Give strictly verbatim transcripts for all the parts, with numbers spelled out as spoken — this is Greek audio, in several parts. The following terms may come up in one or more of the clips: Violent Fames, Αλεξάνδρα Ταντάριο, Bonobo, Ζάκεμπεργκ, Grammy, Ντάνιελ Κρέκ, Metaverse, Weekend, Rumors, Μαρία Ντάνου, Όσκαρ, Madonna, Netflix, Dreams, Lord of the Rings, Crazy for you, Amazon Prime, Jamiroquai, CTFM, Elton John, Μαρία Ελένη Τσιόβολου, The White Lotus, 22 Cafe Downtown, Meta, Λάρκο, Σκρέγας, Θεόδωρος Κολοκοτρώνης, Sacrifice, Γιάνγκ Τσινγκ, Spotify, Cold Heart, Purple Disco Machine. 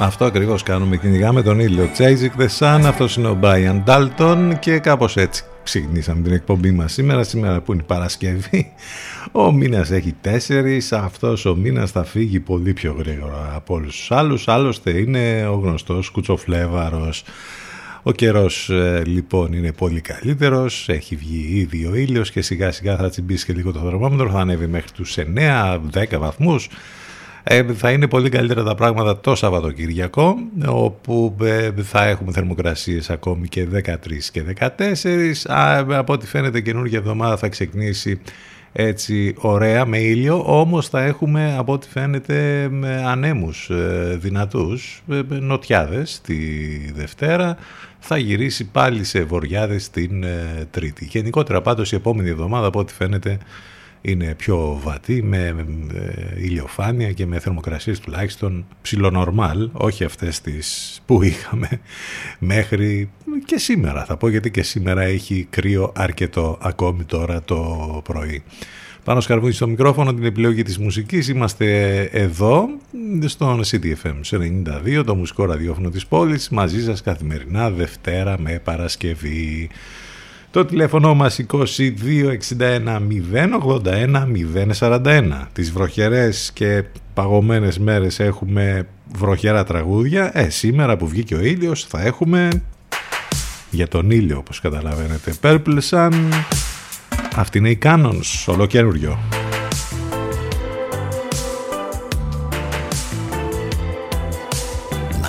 Αυτό ακριβώς κάνουμε, κυνηγάμε τον ήλιο. Chasing the Sun, αυτός είναι ο Brian Dalton και κάπως έτσι ξεκινήσαμε την εκπομπή μας σήμερα, σήμερα που είναι η Παρασκευή. Ο μήνας έχει τέσσερις, αυτός ο μήνας θα φύγει πολύ πιο γρήγορα από όλους τους άλλους, άλλωστε είναι ο γνωστός Κουτσοφλέβαρος. Ο καιρός λοιπόν είναι πολύ καλύτερος, έχει βγει ήδη ο ήλιος και σιγά σιγά θα τσιμπήσει και λίγο το θερμόμετρο, θα ανέβει μέχρι τους εννιά δέκα βαθμούς. Θα είναι πολύ καλύτερα τα πράγματα το Σαββατοκύριακο, όπου θα έχουμε θερμοκρασίες ακόμη και δεκατρία και δεκατέσσερα. Από ό,τι φαίνεται καινούργια εβδομάδα θα ξεκινήσει έτσι ωραία με ήλιο, όμως θα έχουμε από ό,τι φαίνεται ανέμους δυνατούς, νοτιάδες τη Δευτέρα, θα γυρίσει πάλι σε βοριάδες την Τρίτη. Γενικότερα πάντως η επόμενη εβδομάδα από ό,τι φαίνεται είναι πιο βατή, με, με, με ηλιοφάνεια και με θερμοκρασίες τουλάχιστον ψιλονορμάλ, όχι αυτές τις που είχαμε μέχρι και σήμερα θα πω, γιατί και σήμερα έχει κρύο αρκετό ακόμη τώρα το πρωί. Πάνος Καρβούνης στο μικρόφωνο, την επιλογή της μουσικής, είμαστε εδώ στον σι τι εφ εμ ενενήντα δύο, το μουσικό ραδιόφωνο της πόλης, μαζί σας καθημερινά Δευτέρα με Παρασκευή. Το τηλέφωνο μας είκοσι δύο εξήντα ένα μηδέν ογδόντα ένα μηδέν σαράντα ένα. Τις βροχερές και παγωμένες μέρες έχουμε βροχερά τραγούδια. Ε, σήμερα που βγήκε ο ήλιος θα έχουμε για τον ήλιο, όπως καταλαβαίνετε, Purple Sun. Αυτή είναι η Canons, ολοκένουργιο.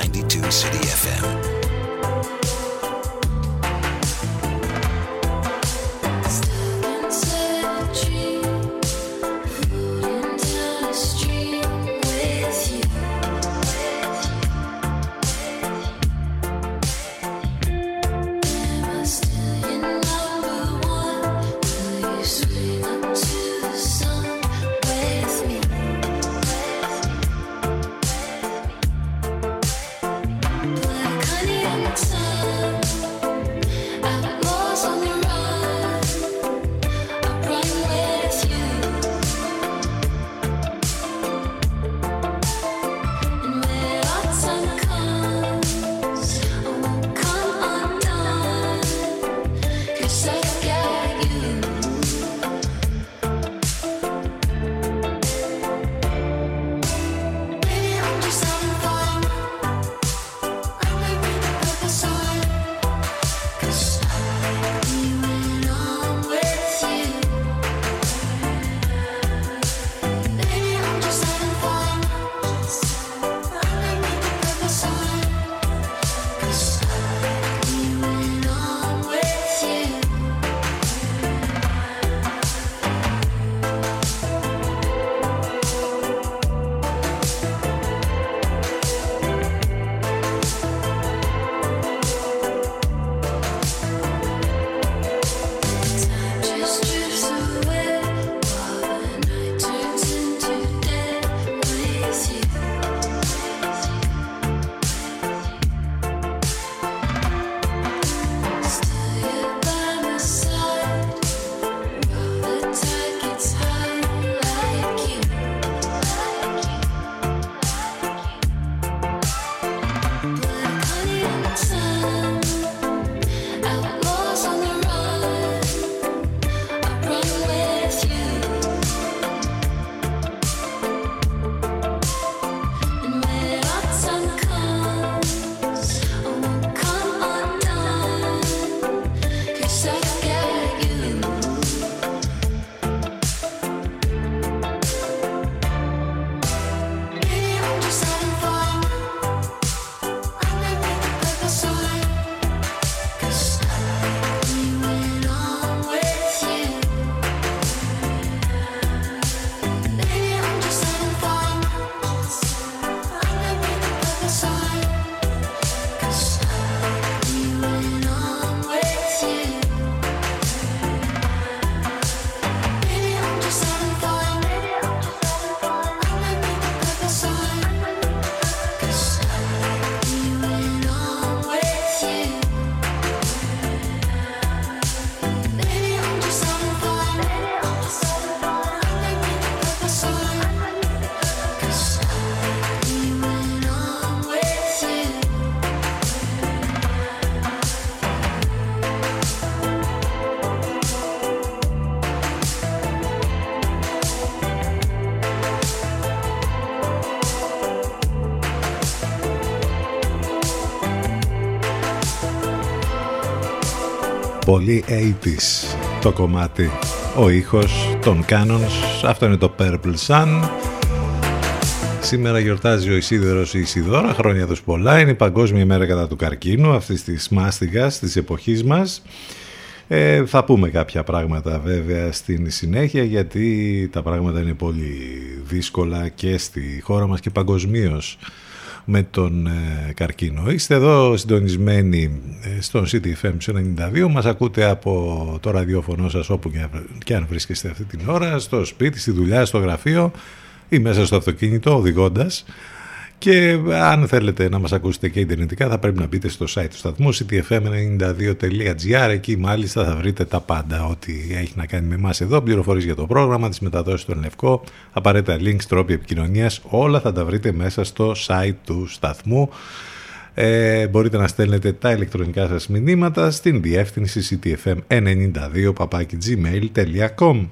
ενενήντα δύο City εφ εμ. πολύ ογδόντα το κομμάτι. Ο ήχος των Canons, αυτό είναι το Purple Sun. Σήμερα γιορτάζει ο Ισίδωρος η Ισίδωρα, χρόνια τους πολλά. Είναι η Παγκόσμια ημέρα κατά του καρκίνου, αυτής της μάστιγας της εποχής μας. Ε, θα πούμε κάποια πράγματα βέβαια στην συνέχεια, γιατί τα πράγματα είναι πολύ δύσκολα και στη χώρα μας και παγκοσμίως με τον ε, καρκίνο. Είστε εδώ συντονισμένοι στον σίτι εφ εμ ενενήντα δύο. Μας ακούτε από το ραδιόφωνο σας όπου και, και αν βρίσκεστε αυτή την ώρα, στο σπίτι, στη δουλειά, στο γραφείο ή μέσα στο αυτοκίνητο οδηγώντας. Και αν θέλετε να μας ακούσετε και ιντερνετικά, θα πρέπει να μπείτε στο site του σταθμού σίτι εφ εμ ενενήντα δύο τελεία τζι άρ. Εκεί μάλιστα θα βρείτε τα πάντα, ό,τι έχει να κάνει με εμάς εδώ, πληροφορίες για το πρόγραμμα, τις μεταδόσεις στον Λευκό, απαραίτητα links, τρόποι επικοινωνίας, όλα θα τα βρείτε μέσα στο site του σταθμού. Ε, μπορείτε να στέλνετε τα ηλεκτρονικά σας μηνύματα στην διεύθυνση σίτι εφ εμ ενενήντα δύο παπάκι τζι μέιλ τελεία κομ.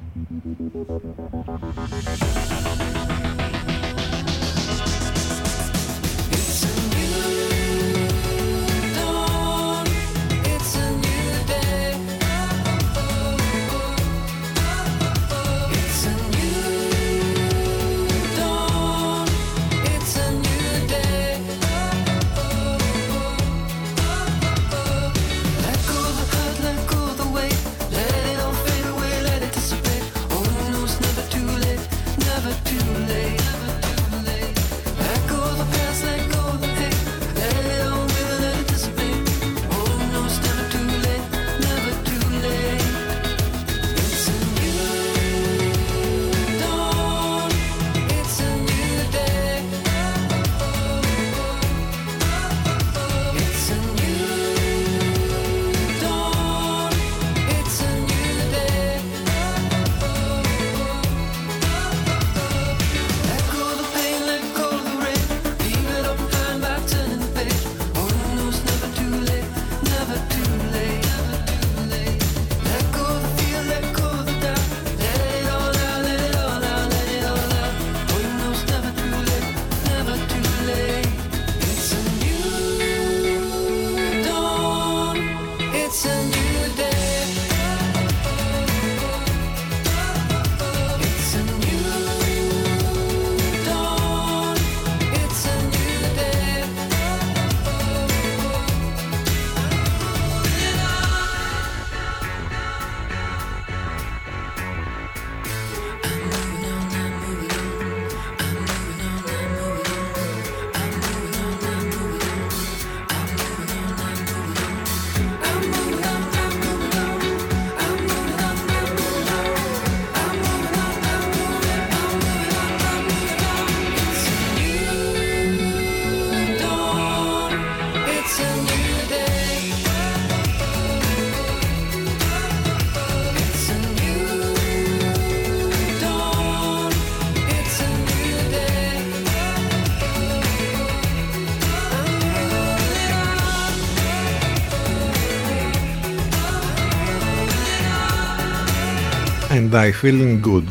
And I feeling good.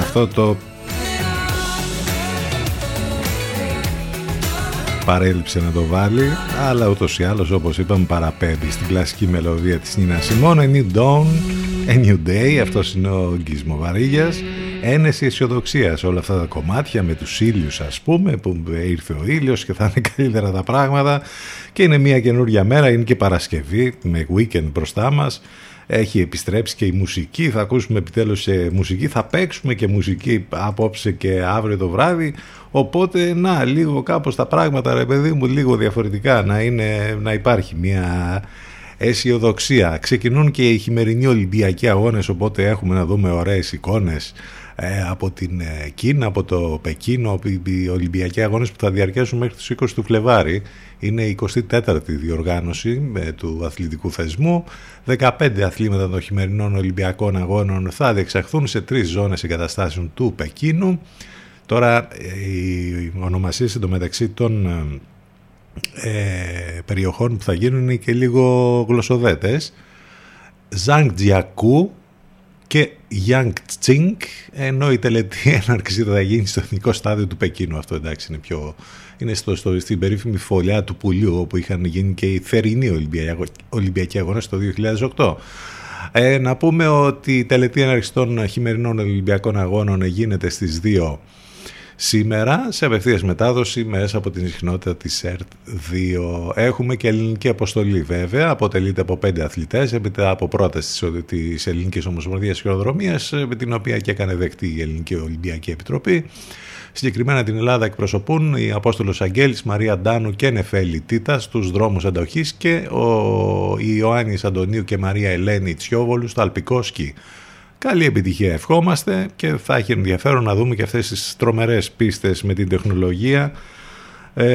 Αυτό το παρέλειψε να το βάλει, αλλά ούτως ή άλλως, όπως είπαμε, παραπέμπει στην κλασική μελωδία της Νίνα Σιμόν. A new dawn, a new day. Αυτός είναι ο Γκίσμο Βαρύγιας. Ένεση αισιοδοξίας, όλα αυτά τα κομμάτια με τους ήλιους, ας πούμε, που ήρθε ο ήλιος και θα είναι καλύτερα τα πράγματα. Και είναι μια καινούργια μέρα, είναι και Παρασκευή με weekend μπροστά μας. Έχει επιστρέψει και η μουσική, θα ακούσουμε επιτέλους μουσική, θα παίξουμε και μουσική απόψε και αύριο το βράδυ. Οπότε να, λίγο κάπως τα πράγματα, ρε παιδί μου, λίγο διαφορετικά, να, είναι, να υπάρχει μια αισιοδοξία. Ξεκινούν και οι χειμερινοί Ολυμπιακοί αγώνες, οπότε έχουμε να δούμε ωραίες εικόνες από την Κίνα, από το Πεκίνο. Οι Ολυμπιακοί αγώνες που θα διαρκέσουν μέχρι τους είκοσι του Φλεβάρη. Είναι η εικοστή τέταρτη διοργάνωση του αθλητικού θεσμού. Δεκαπέντε αθλήματα των χειμερινών Ολυμπιακών αγώνων θα διεξαχθούν σε τρεις ζώνες εγκαταστάσεων του Πεκίνου. Τώρα οι ονομασίες εντωμεταξύ των ε, περιοχών που θα γίνουν είναι και λίγο γλωσσοδέτες. Ζανγκ Τζιακού, και Γιάνγκ Τσινγκ, ενώ η τελετή έναρξη θα γίνει στο εθνικό στάδιο του Πεκίνου. Αυτό εντάξει είναι πιο... Είναι στο, στο, στην περίφημη φωλιά του πουλιού, όπου είχαν γίνει και οι θερινοί Ολυμπιακοί αγώνες το δύο χιλιάδες οκτώ. Ε, να πούμε ότι η τελετή έναρξη των χειμερινών Ολυμπιακών αγώνων γίνεται στις δύο σήμερα, σε απευθείας μετάδοση μέσα από την συχνότητα της ΕΡΤ δύο. Έχουμε και ελληνική αποστολή βέβαια, αποτελείται από πέντε αθλητές, έπειτα από πρόταση της Ελληνικής Ομοσπονδίας Χειροδρομίας, την οποία και έκανε δεκτή η Ελληνική Ολυμπιακή Επιτροπή. Συγκεκριμένα την Ελλάδα εκπροσωπούν η Απόστολος Αγγέλης, Μαρία Ντάνου και Νεφέλη Τίτα στους δρόμους αντοχής και ο Ιωάννης Αντωνίου και Μαρία Ελένη Τσιόβολου στο αλπικό σκι. Καλή επιτυχία ευχόμαστε και θα έχει ενδιαφέρον να δούμε και αυτές τις τρομερές πίστες με την τεχνολογία ε,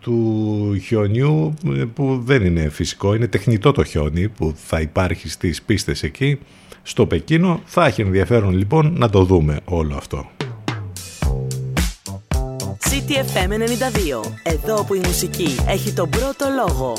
του χιονιού, που δεν είναι φυσικό, είναι τεχνητό το χιόνι που θα υπάρχει στις πίστες εκεί στο Πεκίνο. Θα έχει ενδιαφέρον λοιπόν να το δούμε όλο αυτό. Σι τι εφ εμ ενενήντα δύο. Εδώ που η μουσική έχει τον πρώτο λόγο.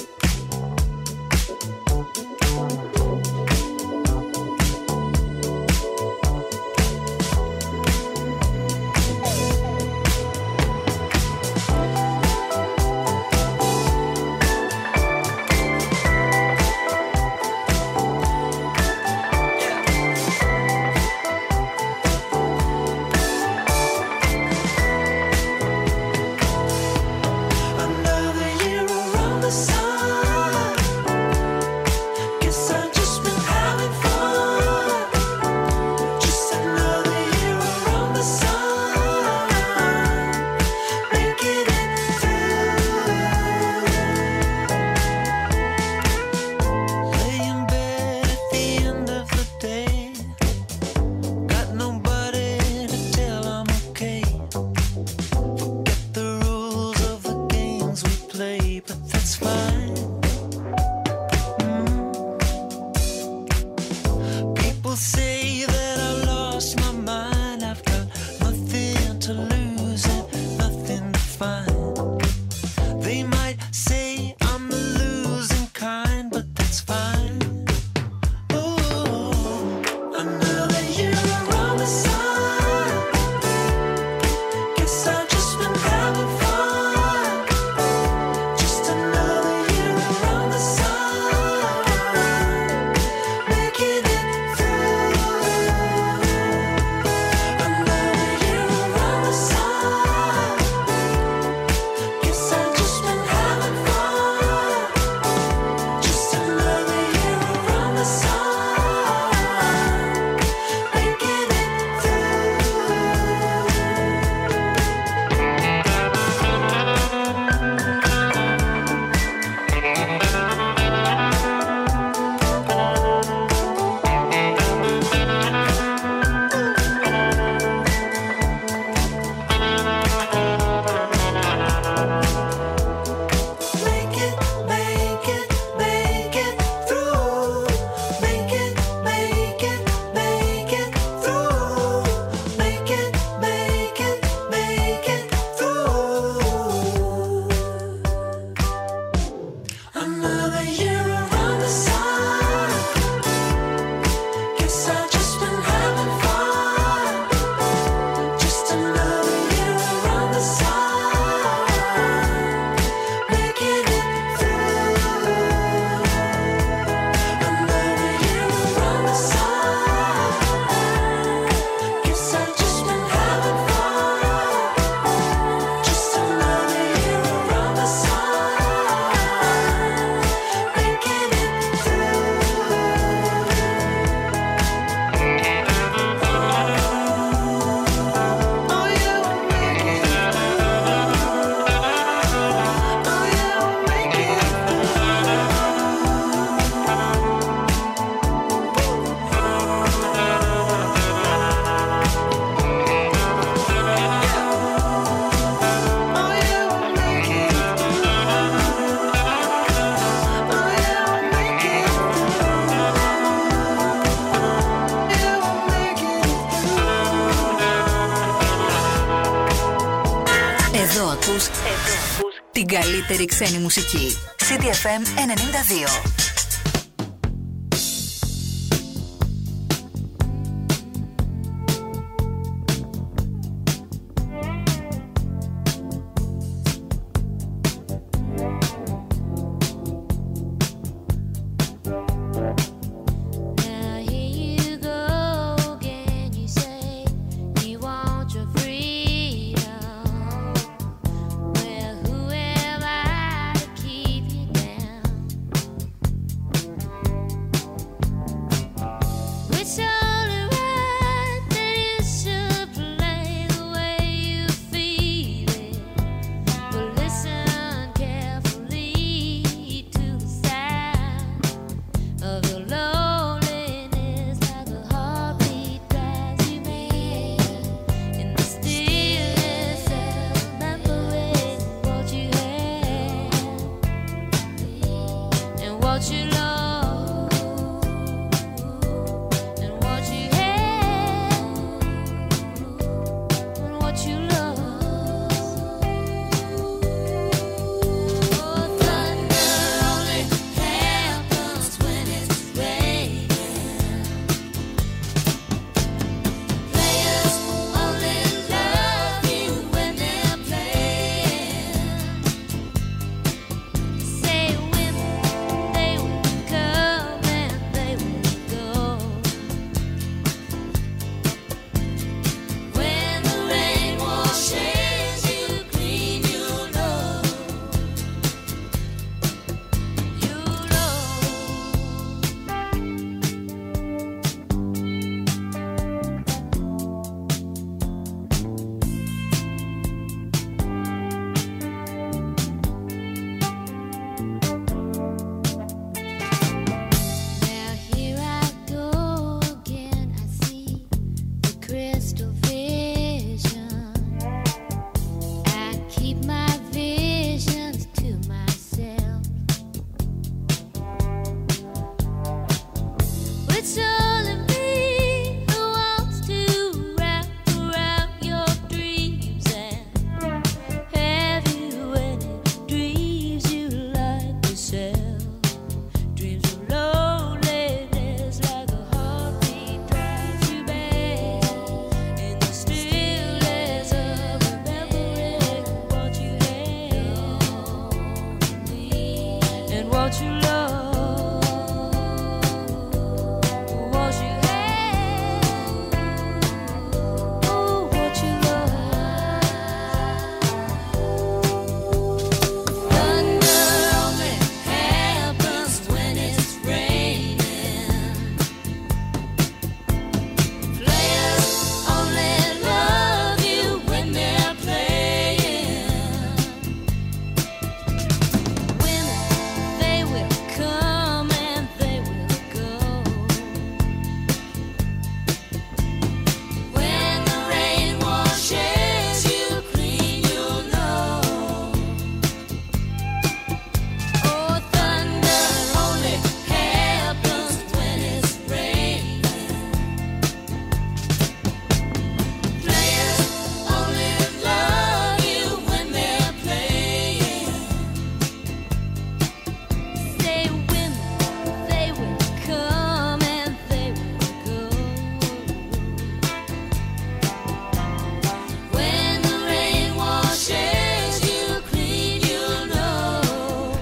Καλύτερη ξένη μουσική. City εφ εμ ενενήντα δύο.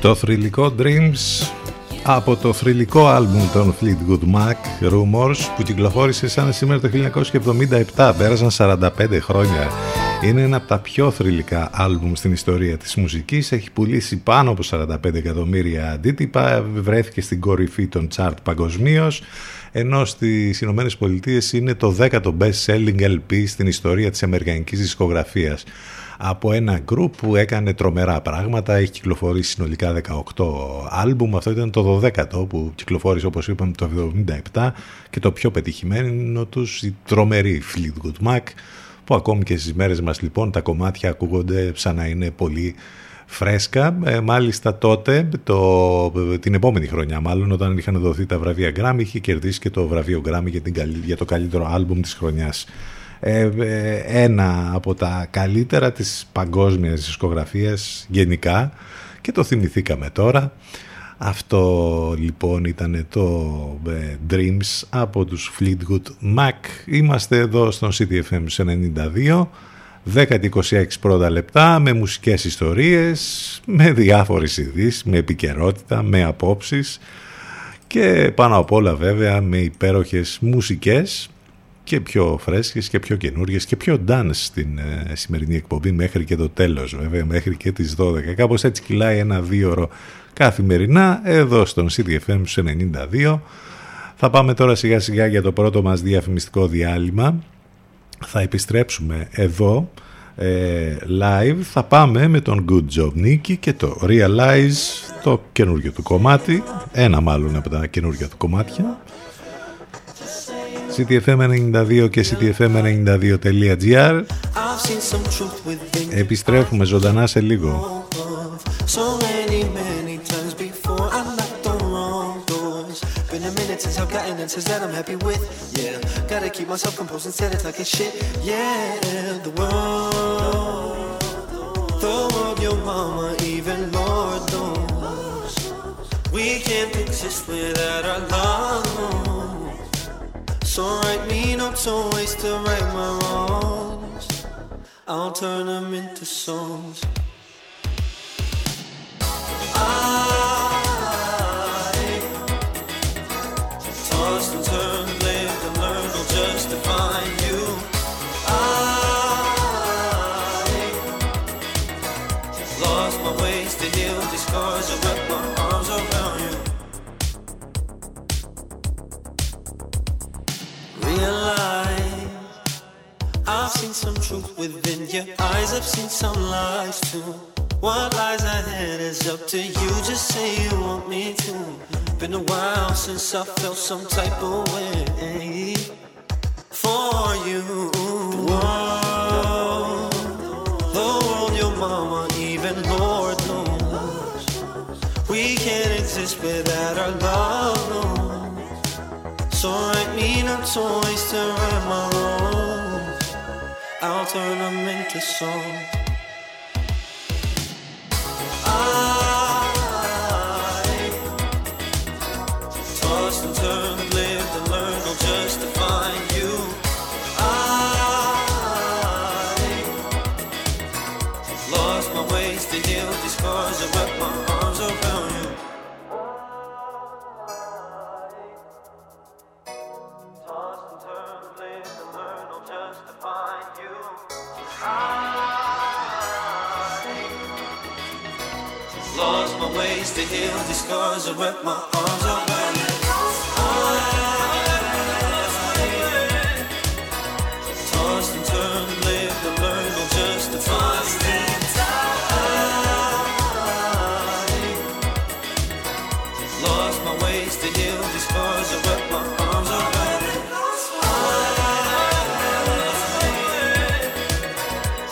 Το θρυλικό Dreams από το θρυλικό άλμπουμ των Fleetwood Mac, Rumors, που κυκλοφόρησε σαν σήμερα το χίλια εννιακόσια εβδομήντα επτά, πέρασαν σαράντα πέντε χρόνια. Είναι ένα από τα πιο θρυλικά άλμπουμ στην ιστορία της μουσικής, έχει πουλήσει πάνω από σαράντα πέντε εκατομμύρια αντίτυπα, βρέθηκε στην κορυφή των chart παγκοσμίως, ενώ στις Ηνωμένες Πολιτείες είναι το δέκατο best selling ελ πι στην ιστορία της αμερικανικής δισκογραφίας. Από ένα group που έκανε τρομερά πράγματα, έχει κυκλοφορήσει συνολικά δεκαοκτώ άλμπουμ, αυτό ήταν το δωδέκατο που κυκλοφόρησε όπως είπαμε το εβδομήντα επτά και το πιο πετυχημένο τους, η τρομερή Fleetwood Mac, που ακόμη και στις μέρες μας λοιπόν τα κομμάτια ακούγονται σαν να είναι πολύ φρέσκα. Ε, μάλιστα τότε, το, την επόμενη χρονιά μάλλον, όταν είχαν δοθεί τα βραβεία Grammy, είχε κερδίσει και το βραβείο Grammy για, την, για το καλύτερο άλμπουμ της χρονιάς. Ε, ένα από τα καλύτερα της παγκόσμιας δισκογραφίας γενικά, και το θυμηθήκαμε τώρα. Αυτό λοιπόν ήταν το ε, Dreams από τους Fleetwood Mac. Είμαστε εδώ στον City F M ενενήντα δύο, δέκα με είκοσι έξι πρώτα λεπτά, με μουσικές ιστορίες, με διάφορες ειδήσεις, με επικαιρότητα, με απόψεις και πάνω απ' όλα βέβαια με υπέροχες μουσικές, και πιο φρέσκες και πιο καινούριες και πιο dance στην ε, σημερινή εκπομπή μέχρι και το τέλος, βέβαια μέχρι και τις δώδεκα. Κάπως έτσι κυλάει ένα δύο ώρο καθημερινά εδώ στον City F M ενενήντα δύο. Θα πάμε τώρα σιγά σιγά για το πρώτο μας διαφημιστικό διάλειμμα. Θα επιστρέψουμε εδώ ε, live. Θα πάμε με τον Good Job Nikki και το Realize, το καινούριο του κομμάτι, ένα μάλλον από τα καινούργια του κομμάτια. City F M ενενήντα δύο και City F M ενενήντα δύο τελεία G R. Επιστρέφουμε ζωντανά σε λίγο. answers I've gotten answers that I'm happy with. Yeah, gotta keep myself composed and set it like a shit. Yeah, the world, the world, your mama, even Lord knows we can't exist without our love. So write me notes on ways to right my wrongs. I'll turn them into songs. Some truth within your eyes, I've seen some lies too. What lies ahead is up to you, just say you want me to. Been a while since I felt some type of way for you. The world, the world, your mama, even Lord knows we can't exist without our love, no. So write me not toys to right my wrongs. I'll turn them into song. I tossed and turned, lived and learned all just to find you. I lost my ways to heal these scars and wrap my arms around you. To heal these scars and wrap my arms around you. I tossed and turned, lived and learned all just to find you. I lost my ways to heal these scars and wrap my arms around you.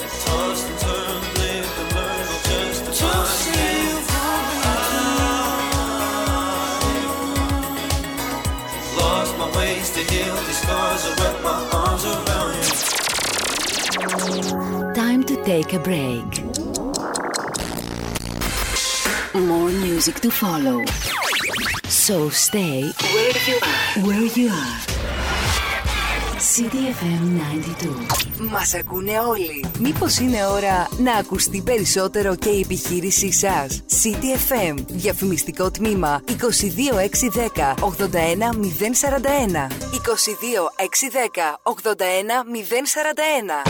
I tossed and turned, lived and learned all just to find you. Time to take a break. More music to follow. So stay where you are. Where you are. σι τι εφ εμ ενενήντα δύο. Μας ακούνε όλοι. Μήπως είναι ώρα να ακουστεί περισσότερο και η επιχείρησή σας. σι τι εφ εμ. Διαφημιστικό τμήμα δύο δύο έξι ένα μηδέν οκτώ ένα μηδέν τέσσερα ένα. δύο δύο έξι ένα μηδέν οκτώ ένα μηδέν τέσσερα ένα. Oh,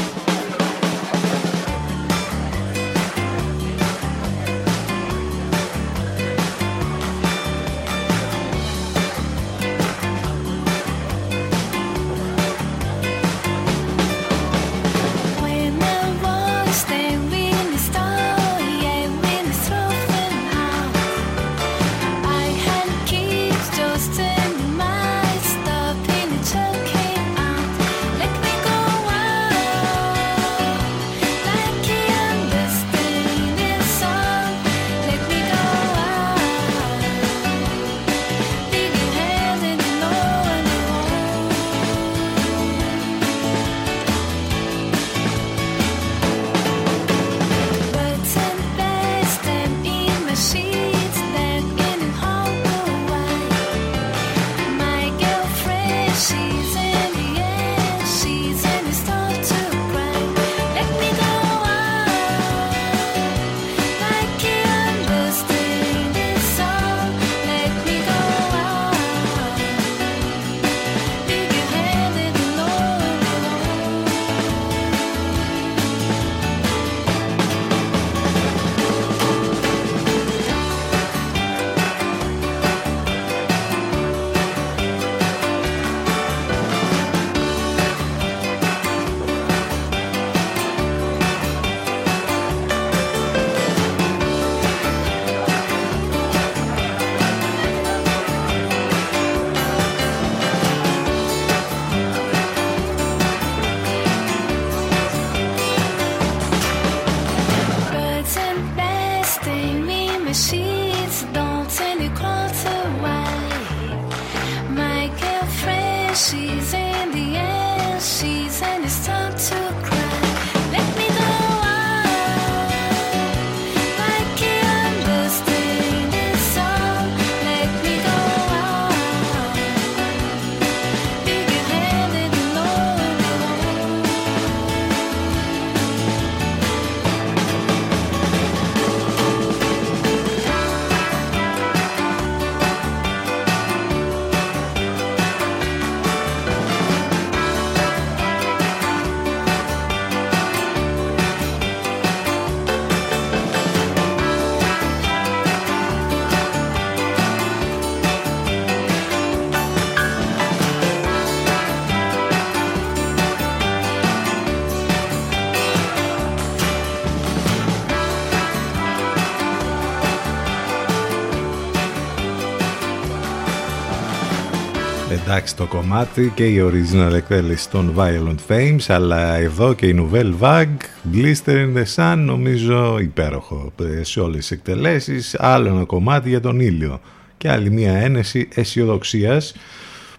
Εντάξει το κομμάτι και η original εκτέλεση των Violent Fames, αλλά εδώ και η Nouvelle Vague, Blister in the Sun, νομίζω υπέροχο σε όλες τις εκτελέσεις. Άλλο ένα κομμάτι για τον ήλιο και άλλη μια ένεση αισιοδοξίας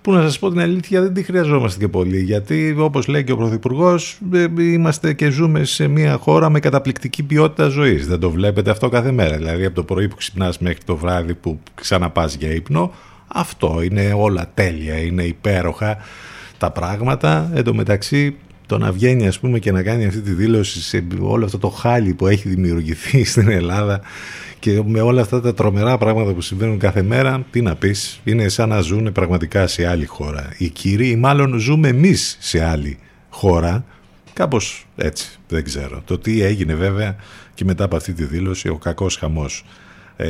που, να σας πω την αλήθεια, δεν τη χρειαζόμαστε και πολύ, γιατί όπως λέει και ο Πρωθυπουργός, είμαστε και ζούμε σε μια χώρα με καταπληκτική ποιότητα ζωής. Δεν το βλέπετε αυτό κάθε μέρα? Δηλαδή από το πρωί που ξυπνάς μέχρι το βράδυ που ξαναπάς για ύπνο, αυτό είναι όλα τέλεια, είναι υπέροχα τα πράγματα. Εν τω μεταξύ, το να βγαίνει ας πούμε και να κάνει αυτή τη δήλωση σε όλο αυτό το χάλι που έχει δημιουργηθεί στην Ελλάδα και με όλα αυτά τα τρομερά πράγματα που συμβαίνουν κάθε μέρα, τι να πεις, είναι σαν να ζουν πραγματικά σε άλλη χώρα οι κύριοι, ή μάλλον ζούμε εμείς σε άλλη χώρα, κάπως έτσι, δεν ξέρω. Το τι έγινε βέβαια και μετά από αυτή τη δήλωση, ο κακός χαμός ε,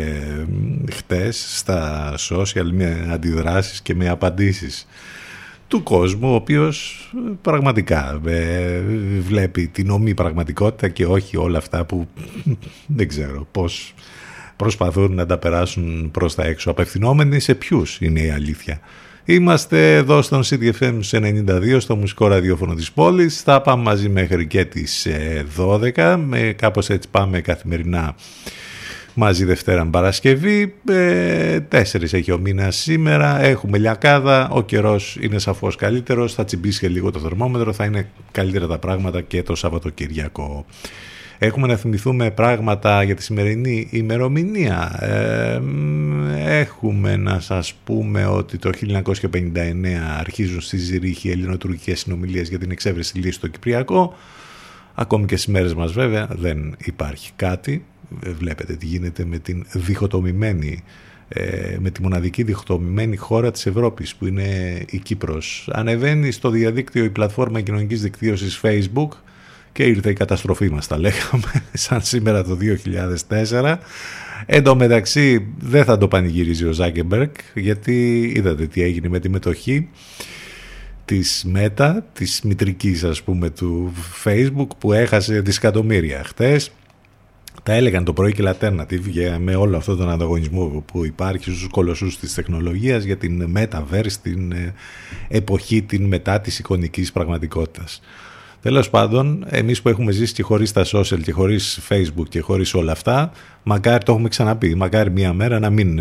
χτες στα social, με αντιδράσεις και με απαντήσεις του κόσμου, ο οποίος πραγματικά ε, βλέπει την ομή πραγματικότητα και όχι όλα αυτά που δεν ξέρω πώς προσπαθούν να τα περάσουν προς τα έξω. Απευθυνόμενοι σε ποιους είναι η αλήθεια? Είμαστε εδώ στον σι τι εφ εμ ενενήντα δύο, στο μουσικό ραδιόφωνο της πόλης. Θα πάμε μαζί μέχρι και τις δώδεκα, με, κάπως έτσι πάμε καθημερινά μαζί Δευτέρα με Παρασκευή. ε, Τέσσερις έχει ο μήνας σήμερα. Έχουμε λιακάδα. Ο καιρός είναι σαφώς καλύτερος. Θα τσιμπήσει και λίγο το θερμόμετρο. Θα είναι καλύτερα τα πράγματα και το Σαββατοκυριακό. Έχουμε να θυμηθούμε πράγματα για τη σημερινή ημερομηνία. ε, Έχουμε να σας πούμε ότι το χίλια εννιακόσια πενήντα εννέα αρχίζουν στη Ζυρίχη ελληνοτουρκικές συνομιλίες για την εξέβρεση λύση στο Κυπριακό. Ακόμη και στις μέρες μας βέβαια δεν υπάρχει κάτι. Βλέπετε τι γίνεται με την διχοτομημένη, με τη μοναδική διχοτομημένη χώρα της Ευρώπης που είναι η Κύπρος. Ανεβαίνει στο διαδίκτυο η πλατφόρμα κοινωνικής δικτύωσης Facebook και ήρθε η καταστροφή μας, τα λέγαμε, σαν σήμερα το δύο χιλιάδες τέσσερα. Εν τω μεταξύ δεν θα το πανηγυρίζει ο Ζάκεμπεργκ, γιατί είδατε τι έγινε με τη μετοχή της Meta, της μητρικής ας πούμε του Facebook, που έχασε δισεκατομμύρια χτες. Τα έλεγαν το πρωί και Λατέρνατιβ με όλο αυτόν τον ανταγωνισμό που υπάρχει στους κολοσσούς της τεχνολογίας για την Metaverse, την εποχή την μετά της εικονικής πραγματικότητας. Τέλος πάντων, εμείς που έχουμε ζήσει και χωρίς τα social και χωρίς Facebook και χωρίς όλα αυτά, μακάρι, το έχουμε ξαναπεί, μακάρι μια μέρα να μην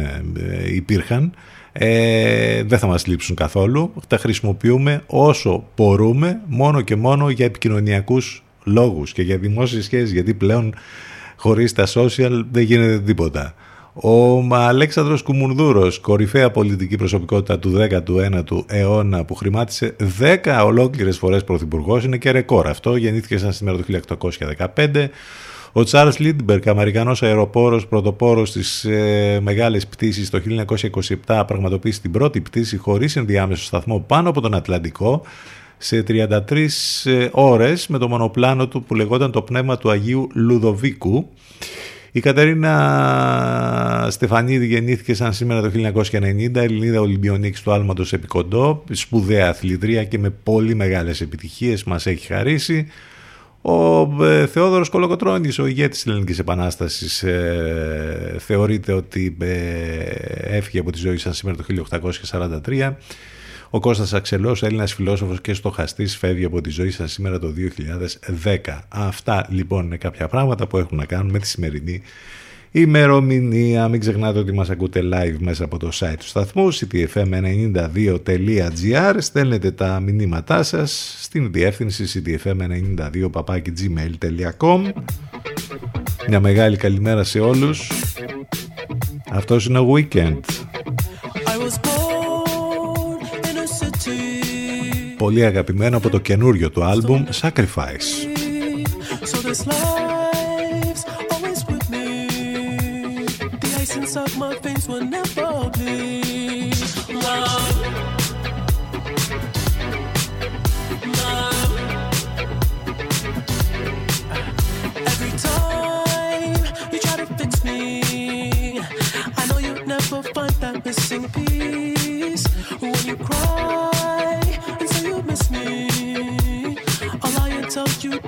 υπήρχαν. Ε, δεν θα μας λείψουν καθόλου. Τα χρησιμοποιούμε όσο μπορούμε, μόνο και μόνο για επικοινωνιακούς λόγους και για δημόσιες σχέσεις, γιατί πλέον χωρίς τα social δεν γίνεται τίποτα. Ο Αλέξανδρος Κουμουνδούρος, κορυφαία πολιτική προσωπικότητα του δέκατου ένατου αιώνα, που χρημάτισε δέκα ολόκληρες φορές πρωθυπουργός, είναι και ρεκόρ αυτό. Γεννήθηκε σαν σήμερα το χίλια οκτακόσια δεκαπέντε. Ο Τσάρλς Λίντμπεργκ, Αμερικανός αεροπόρος, πρωτοπόρος στις ε, μεγάλες πτήσεις, το χίλια εννιακόσια είκοσι επτά πραγματοποίησε την πρώτη πτήση χωρίς ενδιάμεσο σταθμό πάνω από τον Ατλαντικό, σε τριάντα τρεις ώρες, με το μονοπλάνο του που λεγόταν το Πνεύμα του Αγίου Λουδοβίκου. Η Κατερίνα Στεφανίδη γεννήθηκε σαν σήμερα το χίλια εννιακόσια ενενήντα, Ελληνίδα Ολυμπιονίκης του άλματος επί κοντό, σπουδαία αθλητρία και με πολύ μεγάλες επιτυχίες μας έχει χαρίσει. Ο Θεόδωρος Κολοκοτρώνης, ο ηγέτης της Ελληνικής Επανάστασης, ε, θεωρείται ότι ε, έφυγε από τη ζωή σαν σήμερα το χίλια οκτακόσια σαράντα τρία. Ο Κώστας Αξελός, Έλληνας φιλόσοφος και στοχαστής, φεύγει από τη ζωή σας σήμερα το δύο χιλιάδες δέκα. Αυτά λοιπόν είναι κάποια πράγματα που έχουν να κάνουν με τη σημερινή ημερομηνία. Μην ξεχνάτε ότι μας ακούτε live μέσα από το site του σταθμού, σι τι εφ εμ ενενήντα δύο τελεία τζι άρ. Στέλνετε τα μηνύματά σας στην διεύθυνση σι τι εφ εμ ενενήντα δύο παπάκι τζι μέιλ τελεία κομ. Μια μεγάλη καλημέρα σε όλους. Αυτός είναι ο Weekend. Πολύ αγαπημένο από το καινούριο του άλμπουμ Sacrifice.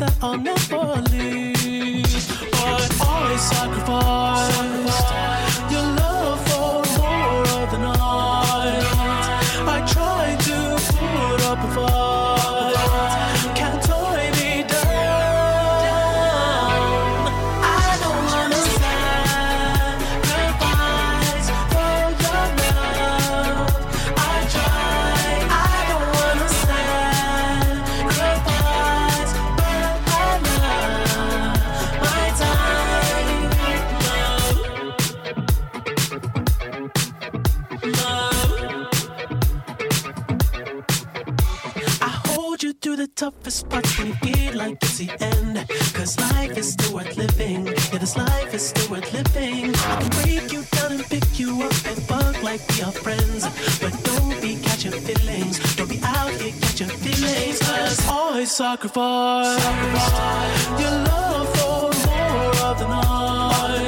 That I'll never leave, but I sacrificed, sacrificed your love for more of the night. I tried. toughest parts when you feel like it's the end. Cause life is still worth living. Yeah, this life is still worth living. I can break you down and pick you up and fuck like we are friends. But don't be catching feelings. Don't be out here catching feelings. Cause always sacrifice, sacrifice your love for more of the night.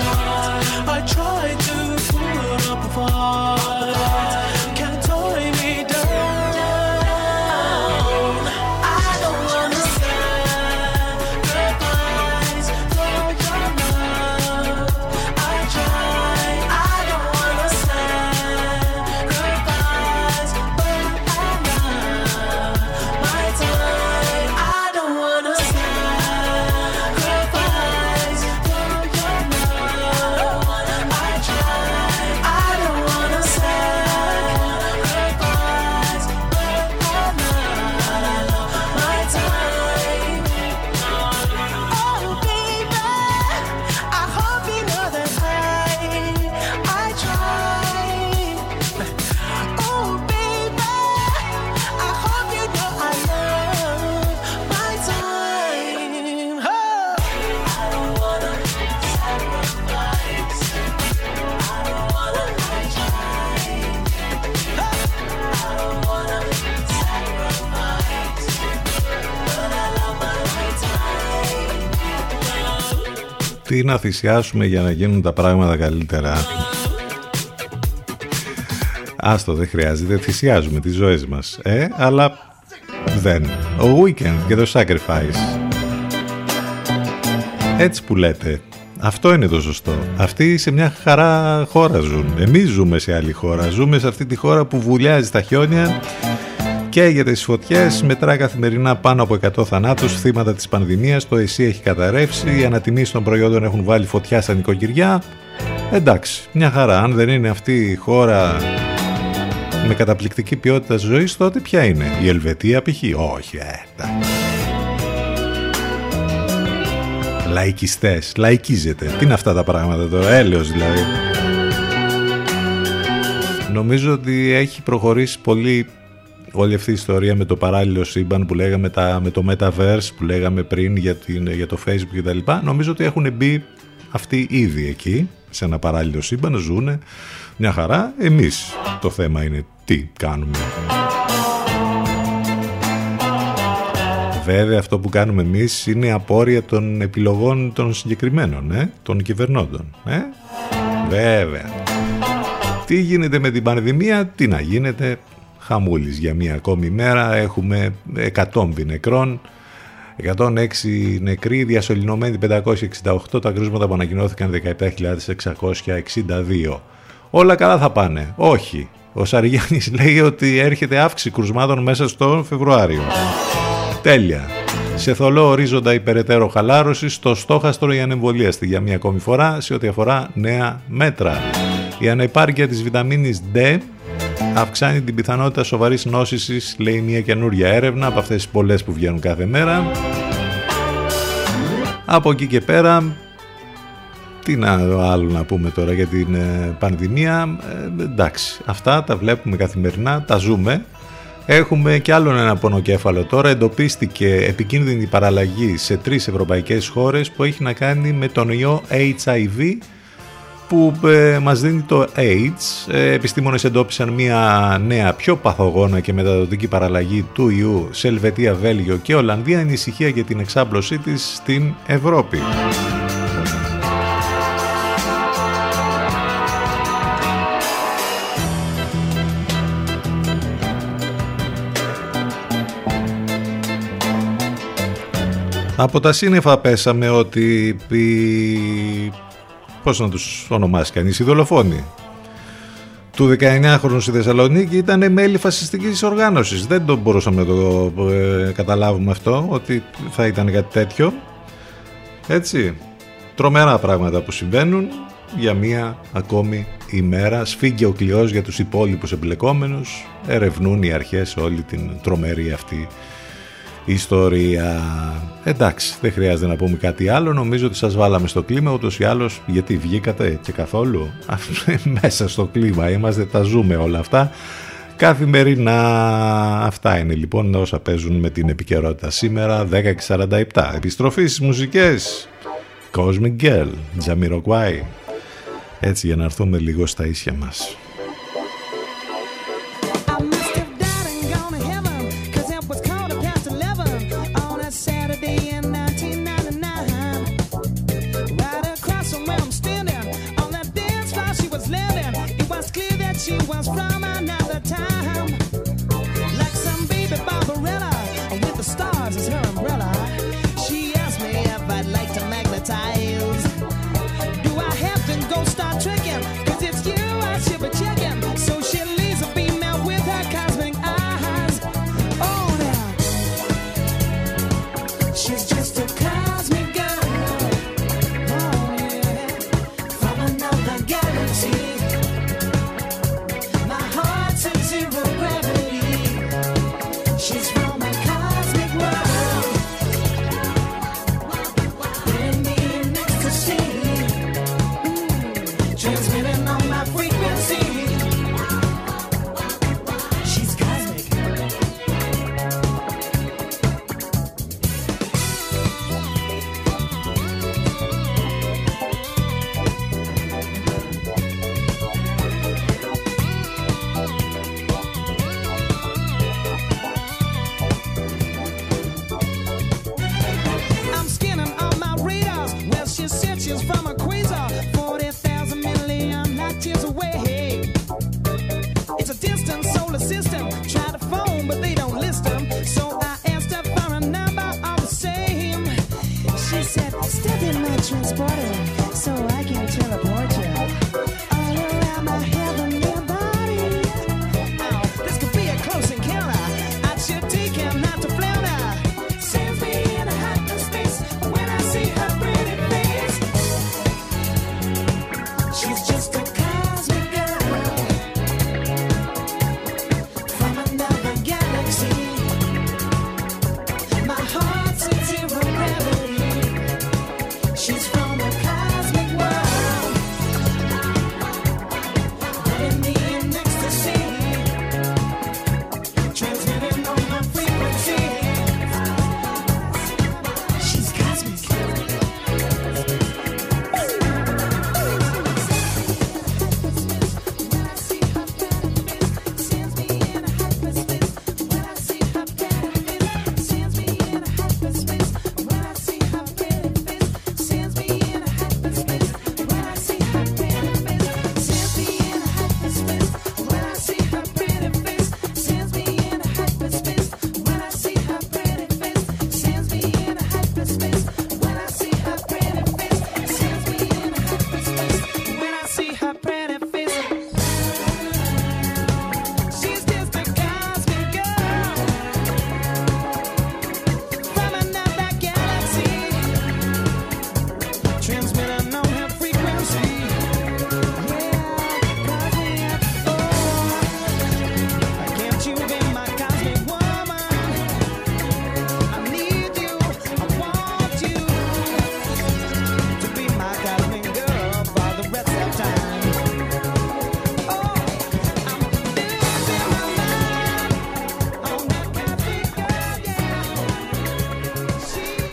I try to put up a fight. Τι να θυσιάσουμε για να γίνουν τα πράγματα καλύτερα. Άστο, δεν χρειάζεται, θυσιάζουμε τις ζωές μας. Ε, αλλά δεν. Ο Weekend και το Sacrifice. Έτσι που λέτε. Αυτό είναι το σωστό. Αυτοί σε μια χαρά χώρα ζουν. Εμείς ζούμε σε άλλη χώρα. Ζούμε σε αυτή τη χώρα που βουλιάζει τα χιόνια, καίγεται στις φωτιές, μετρά καθημερινά πάνω από εκατό θανάτους, θύματα της πανδημίας, το ΕΣΥ έχει καταρρεύσει, οι ανατιμήσεις των προϊόντων έχουν βάλει φωτιά στα νοικοκυριά. Εντάξει, μια χαρά. Αν δεν είναι αυτή η χώρα με καταπληκτική ποιότητα ζωής, τότε ποια είναι? Η Ελβετία π.χ.? Όχι, ε, λαϊκιστές, λαϊκίζεται. Τι είναι αυτά τα πράγματα τώρα, έλεος δηλαδή. Νομίζω ότι έχει προχωρήσει πολύ όλη αυτή η ιστορία με το παράλληλο σύμπαν που λέγαμε, τα, με το Metaverse που λέγαμε πριν για, την, για το Facebook κτλ. Νομίζω ότι έχουν μπει αυτοί ήδη εκεί, σε ένα παράλληλο σύμπαν, ζουνε μια χαρά. Εμείς το θέμα είναι τι κάνουμε. Βέβαια αυτό που κάνουμε εμείς είναι απόρρια των επιλογών των συγκεκριμένων, ε? των κυβερνώντων. Ε? Βέβαια. Τι γίνεται με την πανδημία, τι να γίνεται. Χαμούλης για μία ακόμη μέρα, έχουμε εκατό νεκρών, εκατόν έξι νεκροί, διασωληνωμένοι πεντακόσιοι εξήντα οκτώ, τα κρούσματα που ανακοινώθηκαν δεκαεπτά χιλιάδες εξακόσια εξήντα δύο. Όλα καλά θα πάνε? Όχι. Ο Σαριγιάννης λέει ότι έρχεται αύξηση κρουσμάτων μέσα στον Φεβρουάριο. Τέλεια. Σε θολό ορίζοντα υπεραιτέρω χαλάρωση, στο στόχαστρο η ανεμβολίαστη για μία ακόμη φορά σε ό,τι αφορά νέα μέτρα. Η ανεπάρκεια της βιταμίνης D αυξάνει την πιθανότητα σοβαρής νόσησης, λέει μια καινούρια έρευνα από αυτές τις πολλές που βγαίνουν κάθε μέρα. Από εκεί και πέρα, τι να, άλλο να πούμε τώρα για την ε, πανδημία. Ε, εντάξει, αυτά τα βλέπουμε καθημερινά, τα ζούμε. Έχουμε και άλλον ένα πονοκέφαλο τώρα. Εντοπίστηκε επικίνδυνη παραλλαγή σε τρεις ευρωπαϊκές χώρες που έχει να κάνει με τον ιό έιτς άι βι, που ε, μας δίνει το AIDS. Ε, επιστήμονες εντόπισαν μια νέα πιο παθογόνα και μεταδοτική παραλλαγή του ιού σε Ελβετία, Βέλγιο και Ολλανδία. Ανησυχία για την εξάπλωσή της στην Ευρώπη. Από τα σύννεφα πέσαμε ότι η... πώς να τους ονομάσει κανείς, οι δολοφόνοι του δεκαεννιάχρονου στη Θεσσαλονίκη ήταν μέλη φασιστικής οργάνωσης. Δεν το μπορούσαμε να το ε, καταλάβουμε αυτό, ότι θα ήταν κάτι τέτοιο. Έτσι, τρομερά πράγματα που συμβαίνουν για μία ακόμη ημέρα. Σφίγγει ο κλειός για τους υπόλοιπους εμπλεκόμενους. Ερευνούν οι αρχές όλη την τρομερή αυτή ιστορία. Εντάξει, δεν χρειάζεται να πούμε κάτι άλλο. Νομίζω ότι σας βάλαμε στο κλίμα ούτως ή άλλως. Γιατί βγήκατε και καθόλου? Μέσα στο κλίμα είμαστε, τα ζούμε όλα αυτά. καθημερινά. Αυτά είναι λοιπόν όσα παίζουν με την επικαιρότητα σήμερα. Δέκα και σαράντα επτά. Επιστροφή στις μουσικές Cosmic Girl, Jamiroquai. Έτσι για να έρθουμε λίγο στα ίσια μας.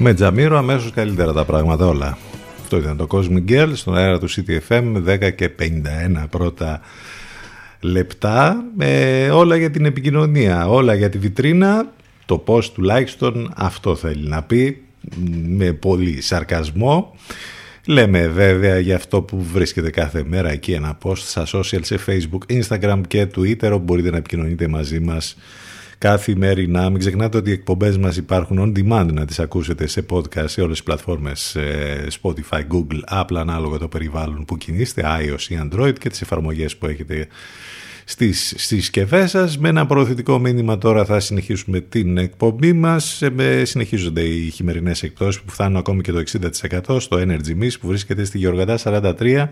Με Τζαμίρο αμέσως καλύτερα τα πράγματα όλα. Αυτό ήταν το Cosmic Girl στον αέρα του σι τι εφ εμ, δέκα και πενήντα ένα πρώτα λεπτά. Ε, όλα για την επικοινωνία, όλα για τη βιτρίνα. Το post τουλάχιστον αυτό θέλει να πει με πολύ σαρκασμό. Λέμε βέβαια για αυτό που βρίσκεται κάθε μέρα εκεί, ένα post στα social, σε Facebook, Instagram και Twitter, όπου μπορείτε να επικοινωνείτε μαζί μας καθημερινά. Μην ξεχνάτε ότι οι εκπομπές μας υπάρχουν on demand, να τις ακούσετε σε podcast, σε όλες τις πλατφόρμες Spotify, Google, Apple, ανάλογα το περιβάλλον που κινείστε, iOS ή Android, και τις εφαρμογές που έχετε στις συσκευές σας. Με ένα προωθητικό μήνυμα τώρα θα συνεχίσουμε την εκπομπή μας. Συνεχίζονται οι χειμερινές εκπτώσεις που φτάνουν ακόμη και το εξήντα τοις εκατό στο Energy Miss που βρίσκεται στη Γεωργαντά σαράντα τρία,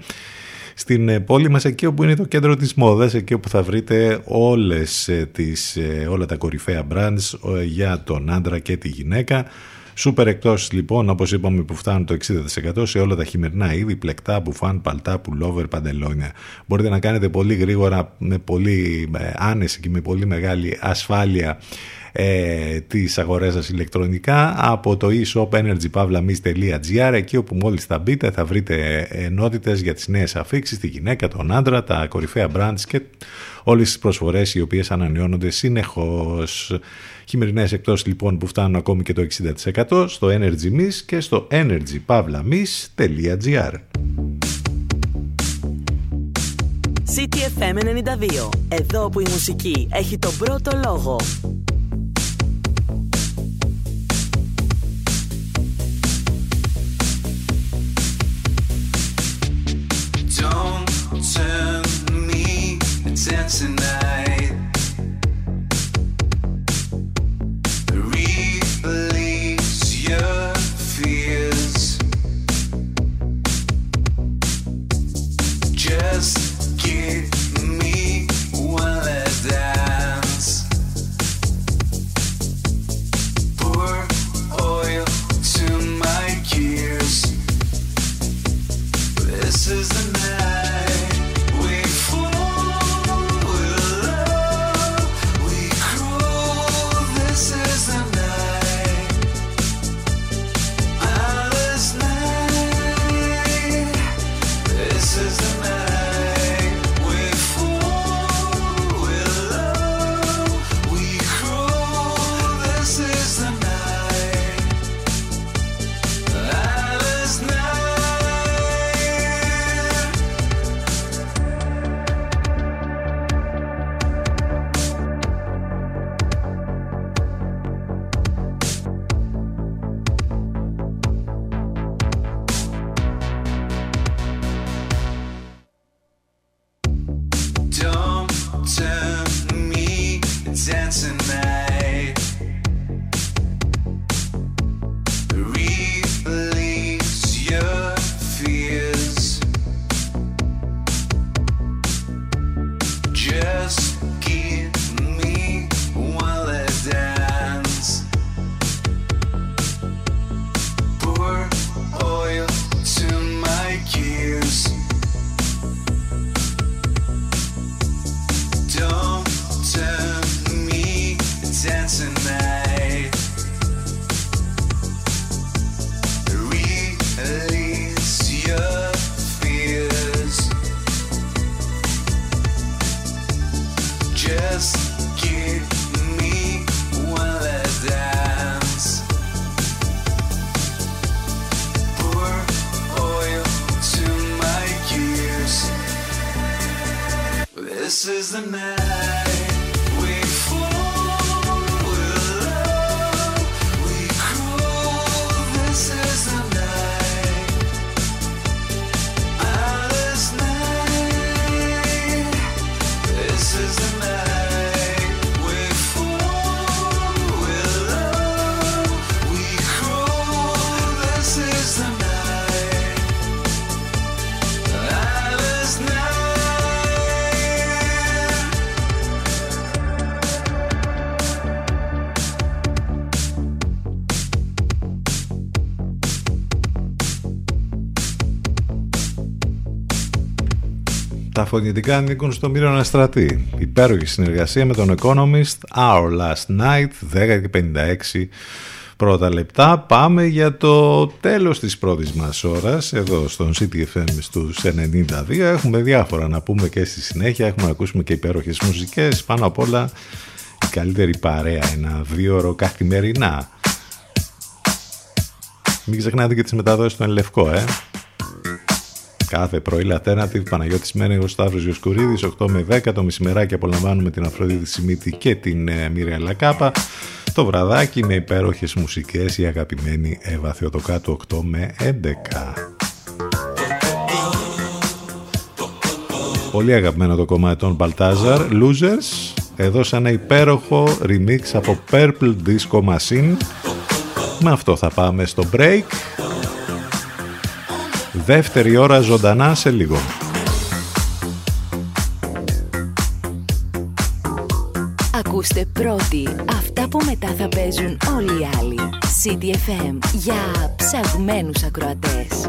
στην πόλη μας, εκεί όπου είναι το κέντρο της μόδας, εκεί όπου θα βρείτε όλες τις, όλα τα κορυφαία brands για τον άντρα και τη γυναίκα. Σούπερ εκτός λοιπόν, όπως είπαμε, που φτάνουν το εξήντα τοις εκατό σε όλα τα χειμερινά είδη, πλεκτά, μπουφάν, παλτά, πουλόβερ, παντελόνια. Μπορείτε να κάνετε πολύ γρήγορα, με πολύ άνεση και με πολύ μεγάλη ασφάλεια ε, τις αγορές σας ηλεκτρονικά από το e-shop energypavlamis.gr, εκεί όπου μόλις θα μπείτε θα βρείτε ενότητες για τις νέες αφήξεις, τη γυναίκα, τον άντρα, τα κορυφαία brands και όλες τις προσφορές οι οποίες ανανεώνονται συνεχώς. Χειμερινές εκτός λοιπόν που φτάνουν ακόμη και το εξήντα τοις εκατό στο Energy Miss και στο energypavlamis.gr. Σίτι εφ εμ ενενήντα δύο. Εδώ που η μουσική έχει τον πρώτο λόγο. Tonight, release your fears. Just give me one last dance. Pour oil to my gears. This is the night. Τα φωνητικά ανήκουν στον Μύρο Αναστρατή. Υπέροχη συνεργασία με τον Economist. Our Last Night, δέκα και πενήντα έξι πρώτα λεπτά. Πάμε για το τέλος της πρώτης μας ώρας εδώ στον City εφ εμ στους ενενήντα δύο. Έχουμε διάφορα να πούμε και στη συνέχεια. Έχουμε να ακούσουμε και υπέροχες μουσικές. Πάνω απ' όλα η καλύτερη παρέα. Ένα δύο ώρο καθημερινά. Μην ξεχνάτε και τις μεταδόσεις στον Ελευκό, ε. Κάθε πρωί Alternative, Παναγιώτης Μένεγος, Σταύρος Γιοσκουρίδης, οκτώ με δέκα το μεσημεράκι απολαμβάνουμε την Αφροδίτη Σιμίτη και την ε, Μύρια Λακάπα. Το βραδάκι με υπέροχες μουσικές η αγαπημένη Εύα Θεοτοκάτου, οκτώ με έντεκα. Πολύ αγαπημένο το κομμάτι των Baltazar, Losers. Εδώ σαν ένα υπέροχο remix από Purple Disco Machine. Με αυτό θα πάμε στο break. Δεύτερη ώρα ζωντανά σε λίγο. Ακούστε πρώτοι αυτά που μετά θα παίζουν όλοι οι άλλοι. City εφ εμ για ψαγμένους ακροατές.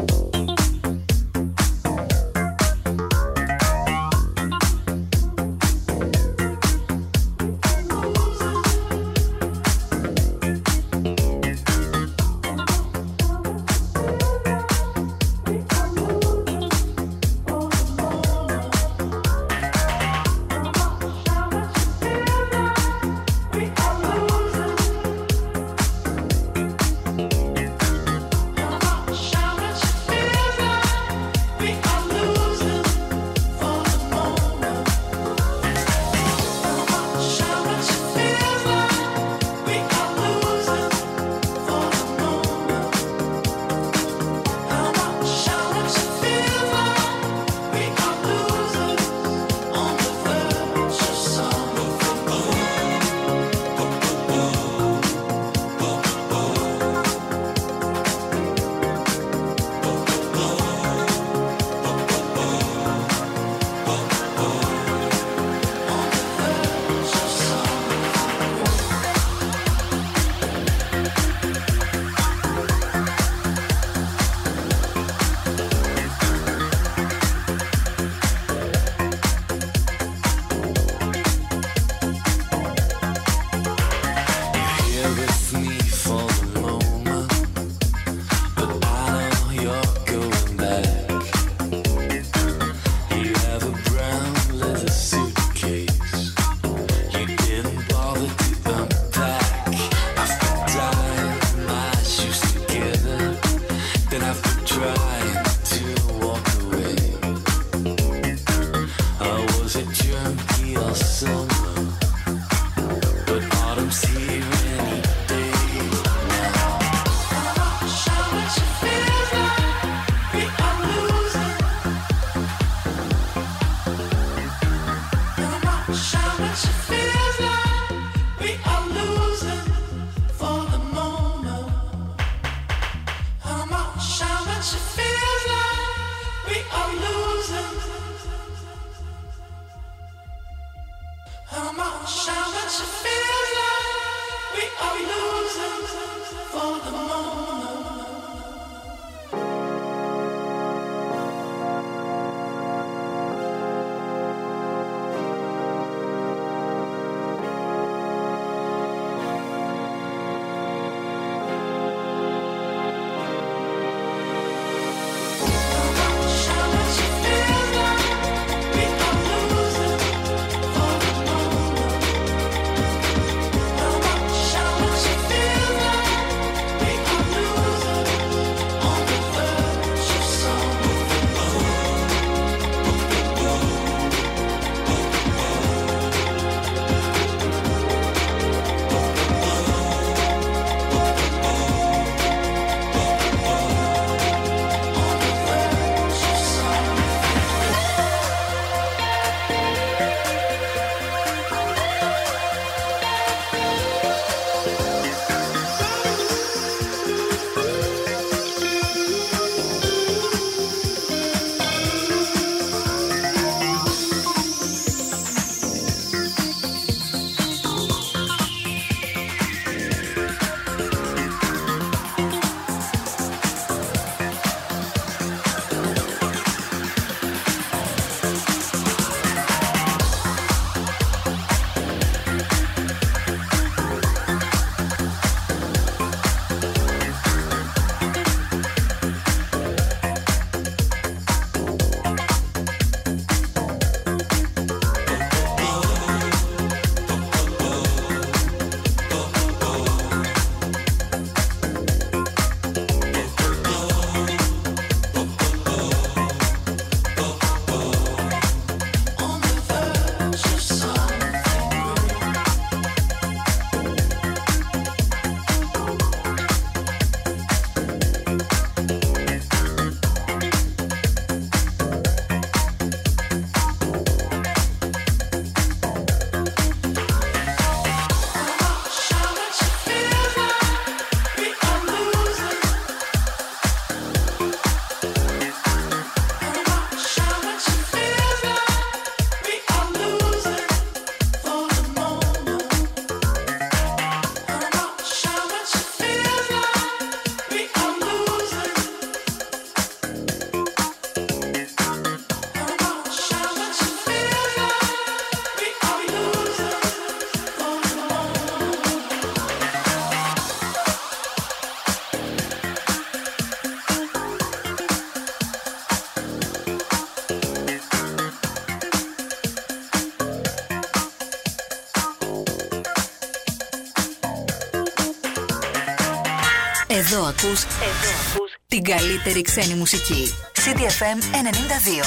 Εδώ ακούς, εδώ ακούς την καλύτερη ξένη μουσική. City εφ εμ ενενήντα δύο.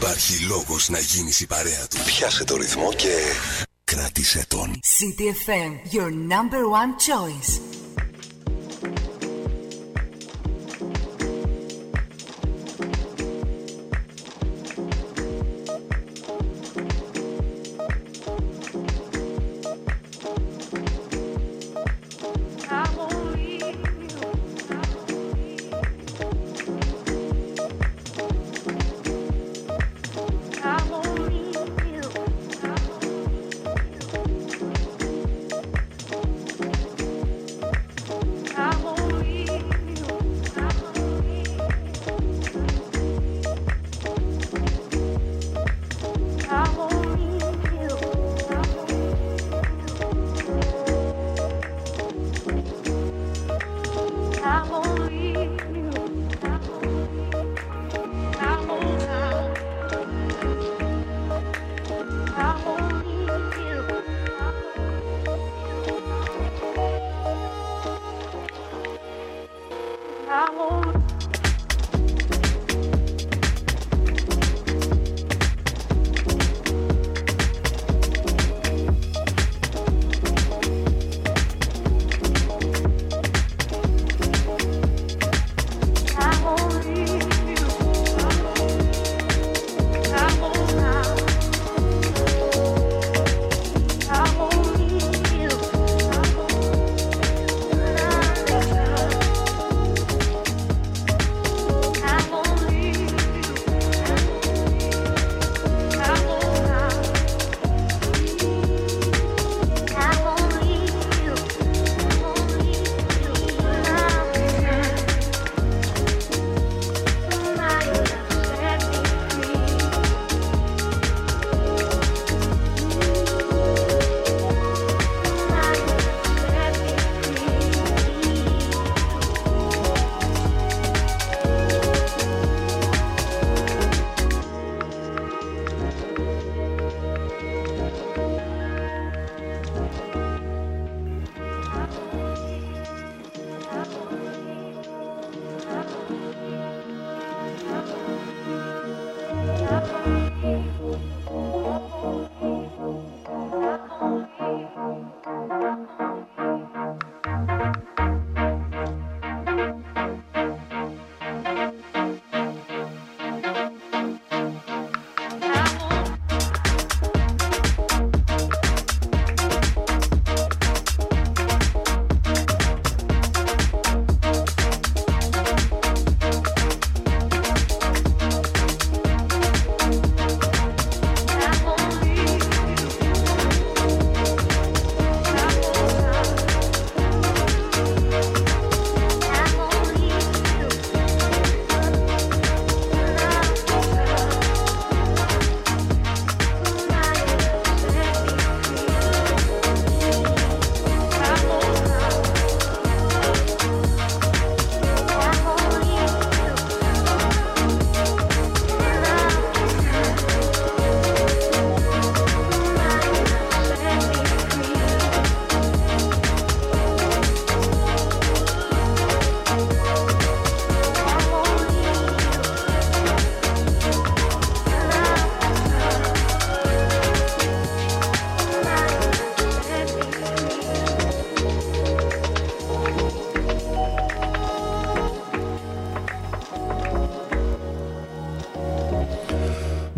Υπάρχει λόγος να γίνεις η παρέα του. Πιάσε το ρυθμό και κράτησε τον. City εφ εμ, your number one choice.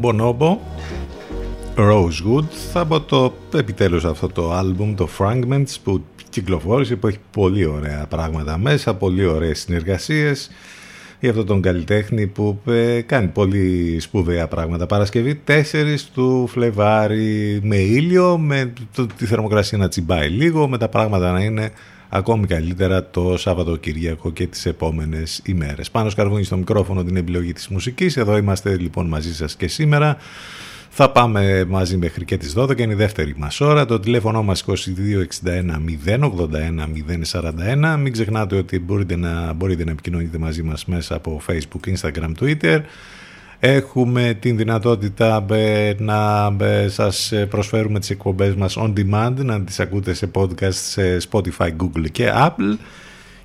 Bonobo, Rosewood, θα πω το επιτέλους αυτό το άλμπουμ, το Fragments που κυκλοφόρησε, που έχει πολύ ωραία πράγματα μέσα, πολύ ωραίες συνεργασίες για αυτόν τον καλλιτέχνη που ε, κάνει πολύ σπουδαία πράγματα. Παρασκευή τέσσερις του Φλεβάρι, με ήλιο, με το, τη θερμοκρασία να τσιμπάει λίγο, με τα πράγματα να είναι ακόμη καλύτερα το Σαββατοκύριακο και τις επόμενες ημέρες. Πάνος Καρβούνης στο μικρόφωνο, την επιλογή της μουσικής. Εδώ είμαστε λοιπόν μαζί σας και σήμερα. Θα πάμε μαζί μέχρι και τις δώδεκα, είναι η δεύτερη μας ώρα. Το τηλέφωνο μας δύο δύο έξι ένα μηδέν οκτώ ένα μηδέν τέσσερα ένα. Μην ξεχνάτε ότι μπορείτε να, μπορείτε να επικοινωνείτε μαζί μας μέσα από Facebook, Instagram, Twitter. Έχουμε την δυνατότητα να σας προσφέρουμε τις εκπομπές μας on demand, να τις ακούτε σε podcast, σε Spotify, Google και Apple.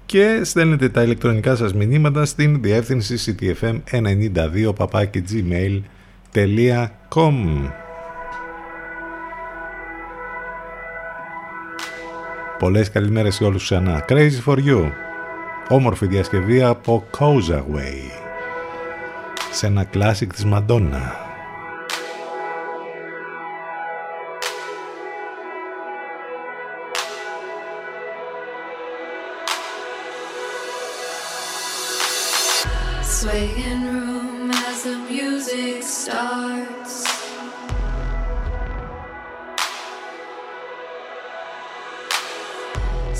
και στέλνετε τα ηλεκτρονικά σας μηνύματα στην διεύθυνση σι τι εφ εμ ενενήντα δύο παπάκι τζι μέιλ τελεία κομ. Πολλές καλημέρες σε όλους ξανά. Crazy for you. Όμορφη διασκευή από Causeway. Σε ένα classic της Madonna. Swaying room as the music starts.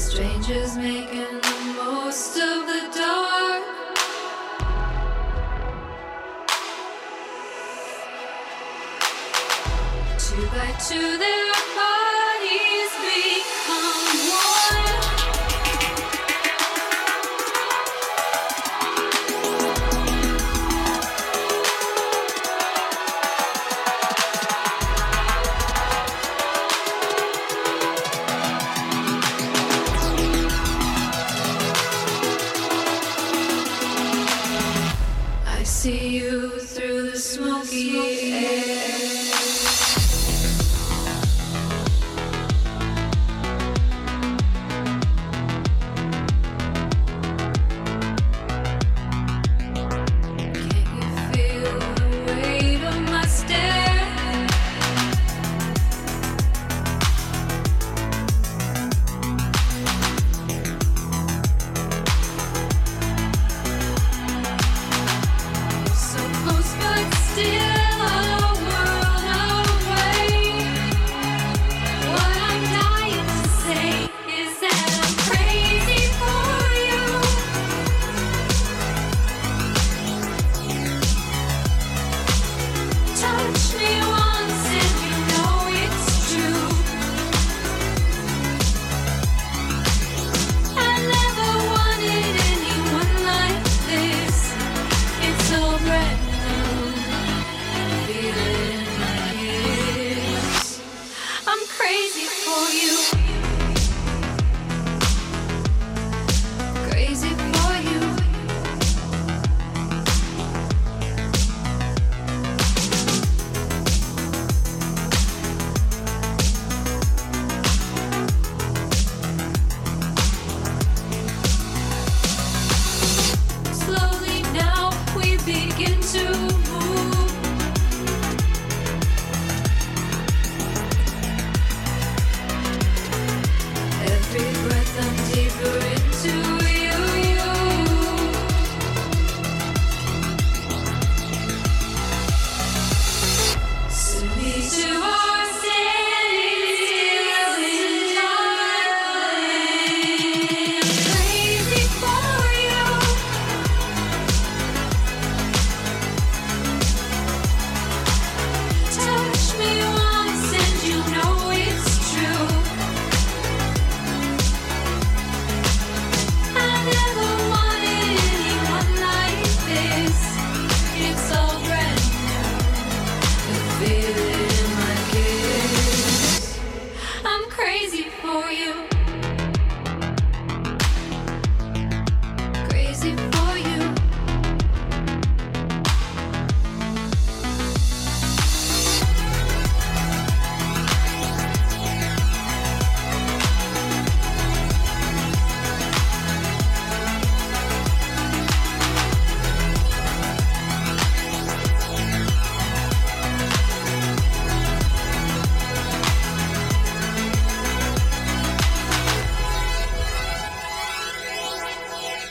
Strangers making the most of the dark. Two by two their bodies become one. See you through the smoky, smoky air.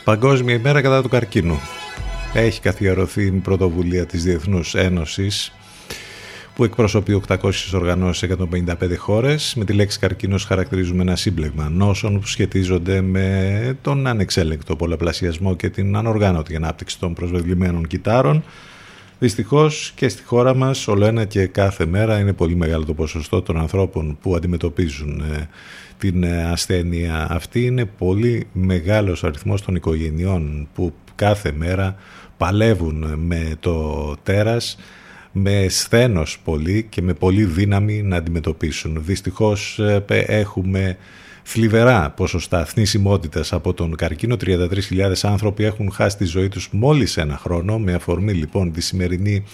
Παγκόσμια ημέρα κατά του καρκίνου. Έχει καθιερωθεί η πρωτοβουλία της Διεθνούς Ένωσης που εκπροσωπεί οκτακόσιες οργανώσεις σε εκατόν πενήντα πέντε χώρες. Με τη λέξη καρκίνος χαρακτηρίζουμε ένα σύμπλεγμα νόσων που σχετίζονται με τον ανεξέλεγκτο πολλαπλασιασμό και την ανοργάνωτη ανάπτυξη των προσβεβλημένων κυττάρων. Δυστυχώς και στη χώρα μας όλο ένα και κάθε μέρα είναι πολύ μεγάλο το ποσοστό των ανθρώπων που αντιμετωπίζουν την ασθένεια αυτή. Είναι πολύ μεγάλος αριθμός των οικογενειών που κάθε μέρα παλεύουν με το τέρας, με σθένος πολύ και με πολύ δύναμη να αντιμετωπίσουν. Δυστυχώς έχουμε θλιβερά ποσοστά θνησιμότητας από τον καρκίνο. τριάντα τρεις χιλιάδες άνθρωποι έχουν χάσει τη ζωή τους μόλις ένα χρόνο. Με αφορμή λοιπόν τη σημερινή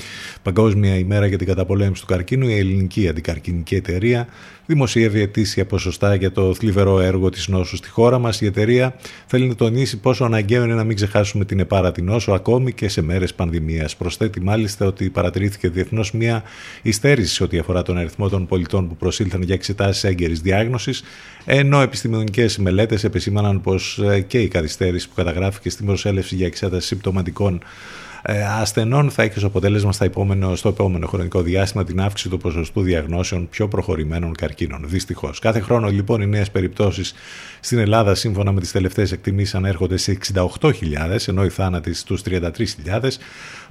Παγκόσμια ημέρα για την καταπολέμηση του καρκίνου, η Ελληνική Αντικαρκινική Εταιρεία δημοσιεύει ετήσια ποσοστά για το θλιβερό έργο της νόσου στη χώρα μας. Η εταιρεία θέλει να τονίσει πόσο αναγκαίο είναι να μην ξεχάσουμε την επάρατη νόσο ακόμη και σε μέρες πανδημίας. Προσθέτει μάλιστα ότι παρατηρήθηκε διεθνώς μια υστέρηση ό,τι αφορά τον αριθμό των πολιτών που προσήλθαν για εξετάσεις έγκαιρης διάγνωσης, ενώ επιστημονικές μελέτες επεσήμαναν πως και η καθυστέρηση που καταγράφηκε στην προσέλευση για εξέταση συμπτωματικών ασθενών θα έχει ως αποτέλεσμα στα επόμενο, στο επόμενο χρονικό διάστημα την αύξηση του ποσοστού διαγνώσεων πιο προχωρημένων καρκίνων. Δυστυχώς. Κάθε χρόνο λοιπόν οι νέες περιπτώσεις στην Ελλάδα σύμφωνα με τις τελευταίες εκτιμήσεις ανέρχονται σε εξήντα οκτώ χιλιάδες, ενώ οι θάνατοι στους τριάντα τρεις χιλιάδες.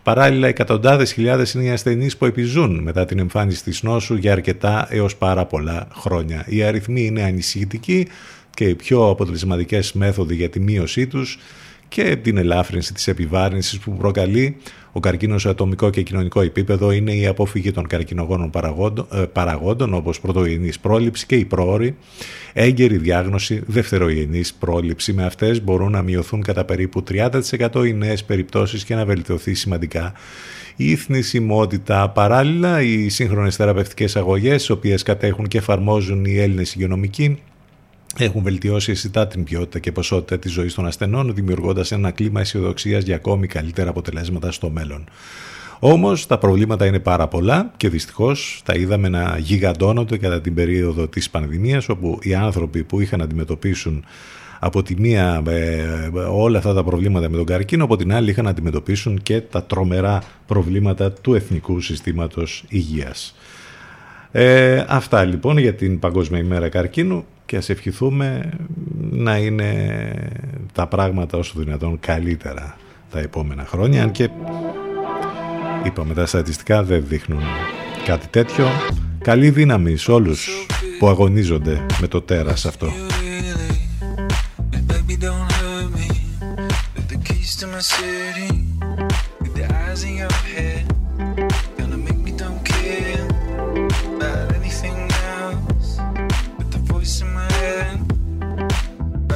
Παράλληλα, εκατοντάδες χιλιάδες είναι οι ασθενείς που επιζούν μετά την εμφάνιση της νόσου για αρκετά έως πάρα πολλά χρόνια. Οι αριθμοί είναι ανησυχητικοί και οι πιο αποτελεσματικές μέθοδοι για τη μείωσή τους και την ελάφρυνση της επιβάρυνσης που προκαλεί ο καρκίνος σε ατομικό και κοινωνικό επίπεδο είναι η αποφυγή των καρκινογόνων παραγόντων, παραγόντων όπως πρωτογενής πρόληψη και η πρόωρη, έγκαιρη διάγνωση, δευτερογενής πρόληψη. Με αυτές μπορούν να μειωθούν κατά περίπου τριάντα τοις εκατό οι νέες περιπτώσεις και να βελτιωθεί σημαντικά η θνησιμότητα. Παράλληλα, οι σύγχρονες θεραπευτικές αγωγές, τις οποίες κατέχουν και εφαρμόζουν οι Έλληνες υγειονομικοί, έχουν βελτιώσει αισθητά την ποιότητα και ποσότητα της ζωής των ασθενών, δημιουργώντας ένα κλίμα αισιοδοξίας για ακόμη καλύτερα αποτελέσματα στο μέλλον. Όμως τα προβλήματα είναι πάρα πολλά και δυστυχώς τα είδαμε να γιγαντώνονται κατά την περίοδο της πανδημίας, όπου οι άνθρωποι που είχαν να αντιμετωπίσουν από τη μία ε, όλα αυτά τα προβλήματα με τον καρκίνο, από την άλλη είχαν να αντιμετωπίσουν και τα τρομερά προβλήματα του Εθνικού Συστήματος Υγείας. Ε, αυτά λοιπόν για την Παγκόσμια ημέρα καρκίνου και ας ευχηθούμε να είναι τα πράγματα όσο δυνατόν καλύτερα τα επόμενα χρόνια, αν και είπαμε τα στατιστικά δεν δείχνουν κάτι τέτοιο. Καλή δύναμη σε όλους που αγωνίζονται με το τέρας αυτό.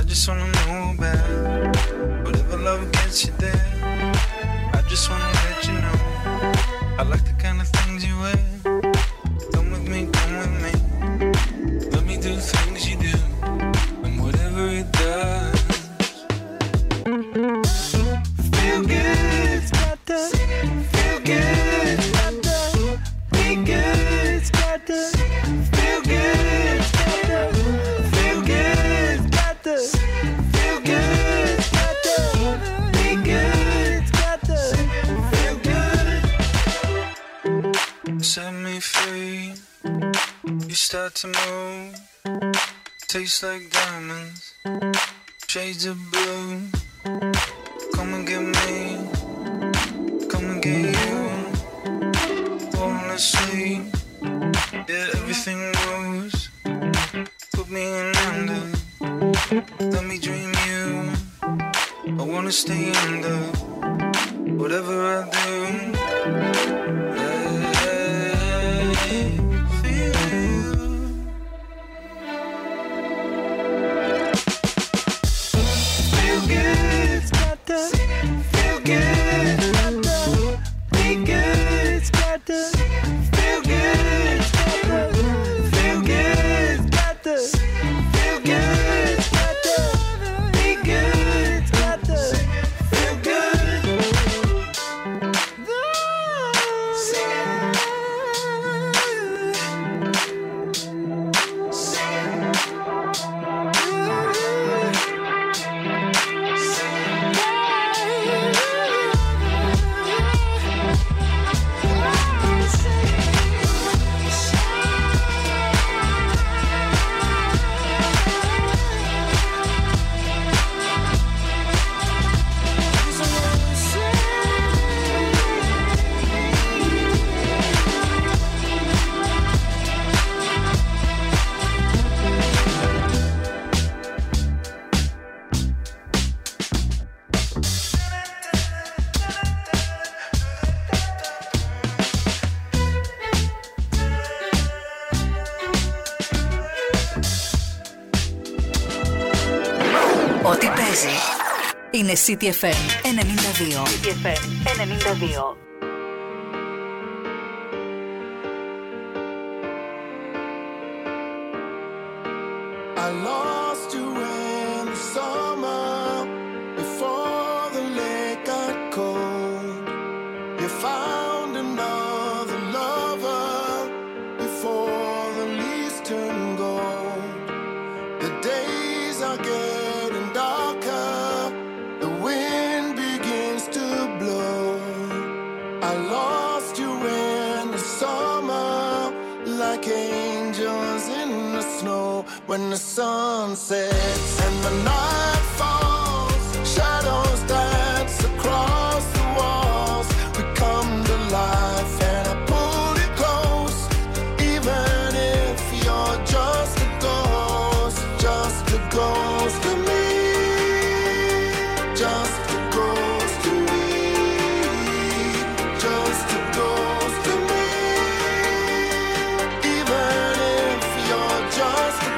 I just wanna move back. Whatever love gets you there, I just wanna let you know I like the kind of things you wear. Come with me, come with me. Let me do the things you do, and whatever it does, feel good, it's got to feel good, it's got to be good, it's got to feel good, it's got to feel good, it's got to set me free, you start to move, taste like diamonds, shades of blue, come and get me, come and get you, falling asleep, yeah everything moves, put me in under, let me dream you, I wanna stay under, whatever I do, Ό,τι παίζει είναι City εφ εμ ενενήντα δύο. City εφ εμ ενενήντα δύο. When the sun sets and the night falls, shadows dance across the walls. We come to life and I pull you close. Even if you're just a ghost, just a ghost to me, just a ghost to me, just a ghost to me. Even if you're just a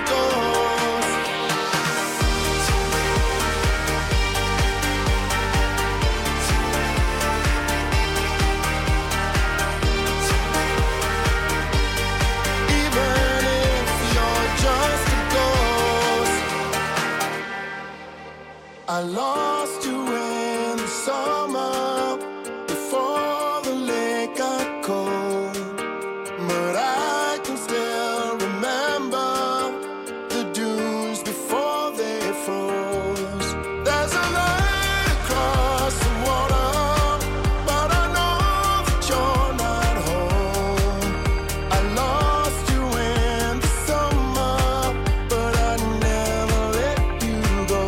I lost you in the summer before the lake got cold, but I can still remember the dunes before they froze. There's a light across the water, but I know that you're not home. I lost you in the summer, but I never let you go.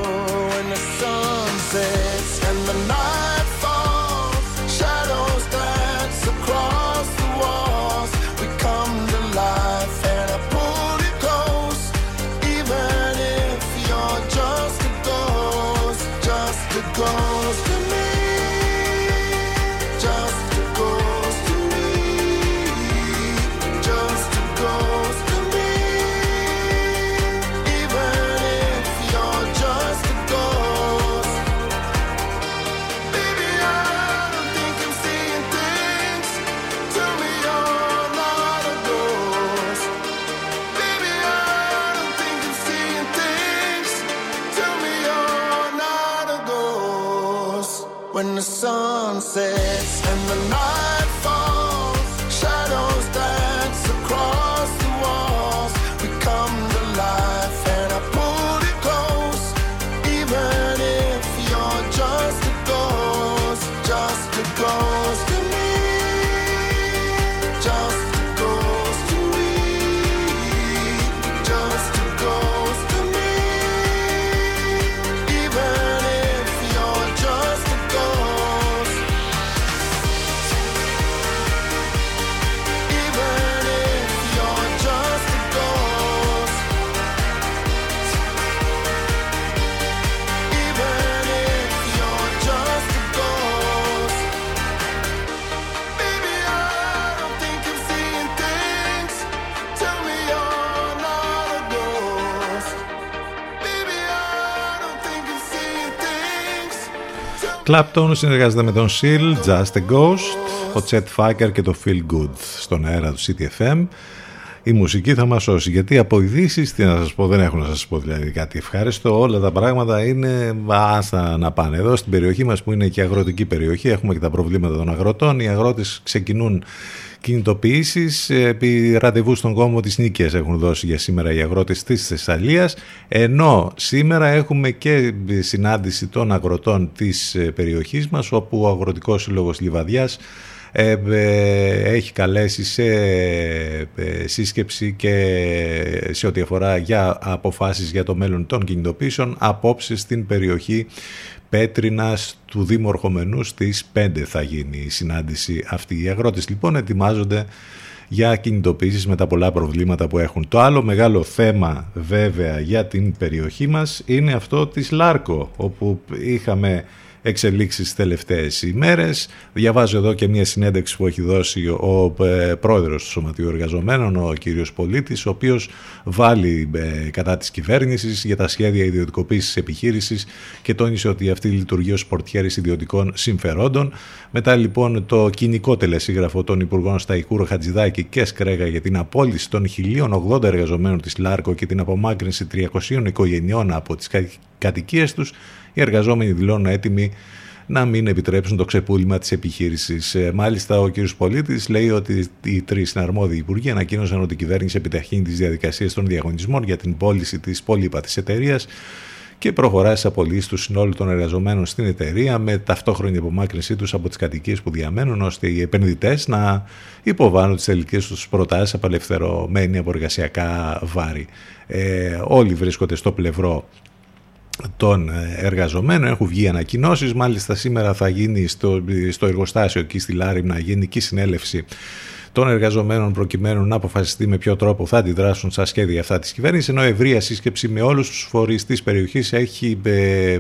And the sun sets and the night falls, shadows dance across the walls. We come to life and I pull you close. Even if you're just a ghost, just a ghost to me, just a ghost to me, just a ghost to me. Even if you're just a ghost, baby, I don't think I'm seeing things. Tell me you're not a ghost, baby, I don't think I'm seeing things. Tell me you're not a ghost. When the sun sets and the night falls, shadows dance across the walls. We come to life and I pull you close. Even if you're just a ghost, just a ghost to me, just a ghost to me, just a ghost to me. Even if you're just a ghost, even if you're just a ghost, even if you're just a ghost, baby, I don't think I'm seeing things. Tell me you're not a ghost, baby, I don't think I'm seeing things. Clapton συνεργάζεται με τον Seal, Just a Ghost, ο Chet Faker και το Feel Good στον αέρα του City εφ εμ. Η μουσική θα μας σώσει, γιατί από ειδήσεις, τι να σας πω, δεν έχω να σας πω δηλαδή κάτι ευχάριστο. Όλα τα πράγματα είναι άστα να πάνε. Εδώ στην περιοχή μας, που είναι και αγροτική περιοχή, έχουμε και τα προβλήματα των αγροτών. Οι αγρότες ξεκινούν κινητοποιήσεις. Επί ραντεβού στον κόμμο της Νίκαιας έχουν δώσει για σήμερα οι αγρότες της Θεσσαλίας, ενώ σήμερα έχουμε και συνάντηση των αγροτών της περιοχής μας, όπου ο Αγροτικός Σύλλογος Λιβαδιάς Ε, ε, έχει καλέσει σε ε, ε, σύσκεψη και σε ό,τι αφορά για αποφάσεις για το μέλλον των κινητοποίησεων απόψε στην περιοχή Πέτρινας του Δήμου Ορχομενού. Στις πέντε θα γίνει η συνάντηση αυτή. Οι αγρότες λοιπόν ετοιμάζονται για κινητοποίησεις με τα πολλά προβλήματα που έχουν. Το άλλο μεγάλο θέμα βέβαια για την περιοχή μας είναι αυτό της Λάρκο, όπου είχαμε εξελίξεις τελευταίες ημέρες. Διαβάζω εδώ και μια συνέντευξη που έχει δώσει ο πρόεδρος του Σωματείου Εργαζομένων, ο κύριος Πολίτης, ο οποίος βάλει κατά της κυβέρνησης για τα σχέδια ιδιωτικοποίησης επιχείρησης και τόνισε ότι αυτή λειτουργεί ως πορτιέρης ιδιωτικών συμφερόντων. Μετά λοιπόν το κοινικό τελεσίγραφο των Υπουργών Σταϊκούρο, Χατζηδάκη και Σκρέγα για την απόλυση των χίλιων ογδόντα εργαζομένων της Λάρκο και την απομάκρυνση τριακοσίων οικογενειών από τις κατοικίες τους. Οι εργαζόμενοι δηλώνουν έτοιμοι να μην επιτρέψουν το ξεπούλημα της επιχείρησης. Μάλιστα, ο κ. Πολίτης λέει ότι οι τρεις συναρμόδιοι υπουργοί ανακοίνωσαν ότι η κυβέρνηση επιταχύνει τις διαδικασίες των διαγωνισμών για την πώληση της πολύπατης εταιρείας και προχωρά στις απολύσεις του συνόλου των εργαζομένων στην εταιρεία με ταυτόχρονη απομάκρυνσή τους από τις κατοικίες που διαμένουν, ώστε οι επενδυτές να υποβάλλουν τις τελικές τους προτάσεις απελευθερωμένοι από εργασιακά βάρη. Ε, όλοι βρίσκονται στο πλευρό των εργαζομένων, έχουν βγει ανακοινώσεις. Μάλιστα σήμερα θα γίνει στο, στο εργοστάσιο εκεί στη Λάριμνα γενική συνέλευση των εργαζομένων προκειμένου να αποφασιστεί με ποιο τρόπο θα αντιδράσουν στα σχέδια αυτά της κυβέρνησης, ενώ ευρεία σύσκεψη με όλους τους φορείς της περιοχής έχει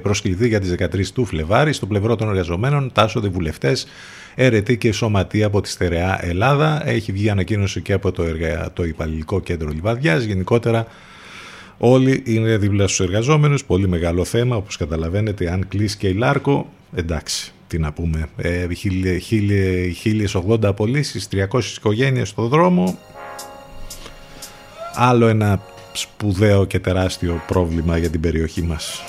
προσκληθεί για τις δεκατρείς του Φλεβάρη. Στο πλευρό των εργαζομένων τάσσονται βουλευτές, αιρετοί και σωματεία από τη στερεά Ελλάδα. Έχει βγει ανακοίνωση και από το, εργα... το Υπαλληλικό Κέντρο Λιβαδιάς. Γενικότερα όλοι είναι δίπλα στους εργαζόμενους, πολύ μεγάλο θέμα, όπως καταλαβαίνετε. Αν κλείσει και η Λάρκο, εντάξει, τι να πούμε, ε, χίλιες ογδόντα απολύσεις, τριακόσιες οικογένειες στον δρόμο, άλλο ένα σπουδαίο και τεράστιο πρόβλημα για την περιοχή μας.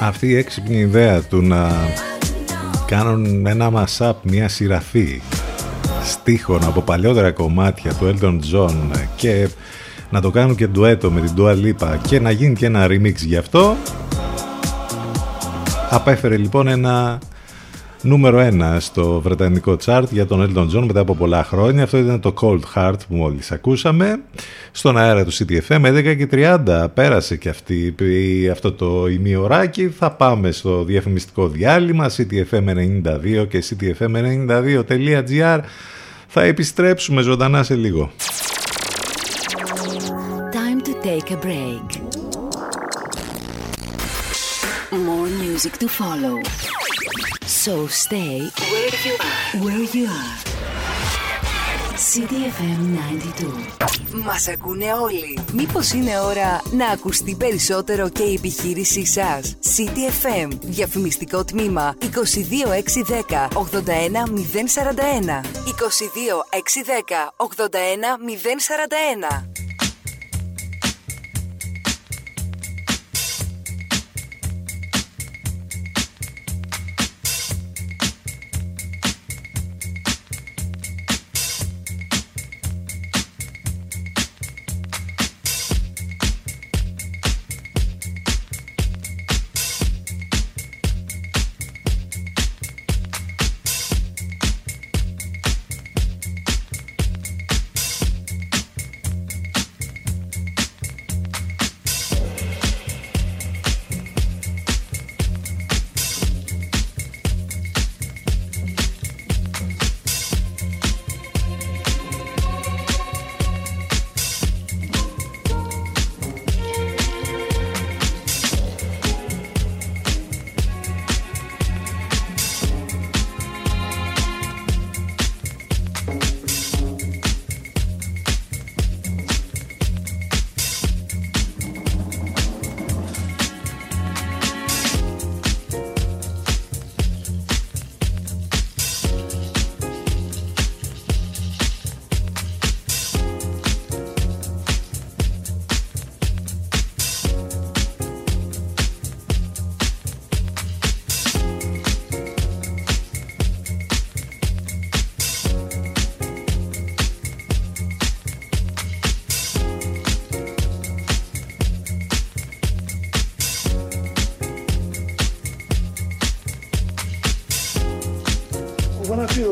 Αυτή η έξυπνη ιδέα του να κάνουν ένα mashup, μια σειραφή στίχων από παλιότερα κομμάτια του Elton John και να το κάνουν και ντουέτο με την Dua Lipa και να γίνει και ένα remix γι' αυτό, απέφερε λοιπόν ένα νούμερο ένα στο βρετανικό τσάρτ για τον Elton John μετά από πολλά χρόνια. Αυτό ήταν το Cold Heart που μόλις ακούσαμε. Στον αέρα του σι τι εφ εμ, έντεκα και τριάντα πέρασε και αυτή, αυτό το ημιωράκι. Θα πάμε στο διαφημιστικό διάλειμμα. Σι τι εφ εμ ενενήντα δύο και σι τι εφ εμ ενενήντα δύο τελεία τζι άρ. Θα επιστρέψουμε ζωντανά σε λίγο. Time to take a break. More music to follow. So stay where you are. Where you are. σι τι εφ εμ ενενήντα δύο. Μας ακούνε όλοι. Μήπως είναι ώρα να ακουστεί περισσότερο και η επιχείρησή σας. σι τι εφ εμ. Διαφημιστικό τμήμα δύο δύο έξι ένα μηδέν ογδόντα ένα μηδέν σαράντα ένα. δύο δύο έξι ένα μηδέν ογδόντα ένα μηδέν σαράντα ένα.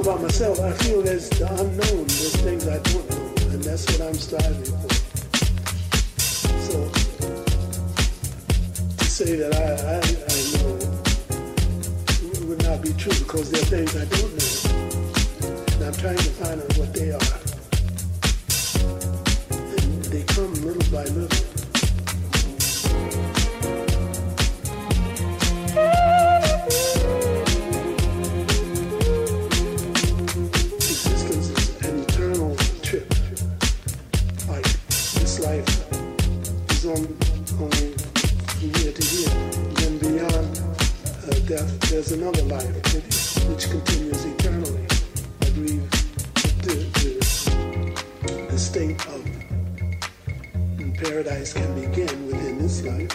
About myself, I feel there's the unknown, there's things I don't know, and that's what I'm striving for. So, to say that I, I, I know would not be true because there are things I don't know, and I'm trying to find out what they are. And they come little by little. There's another life which continues eternally. I believe the, the, the state of paradise can begin within this life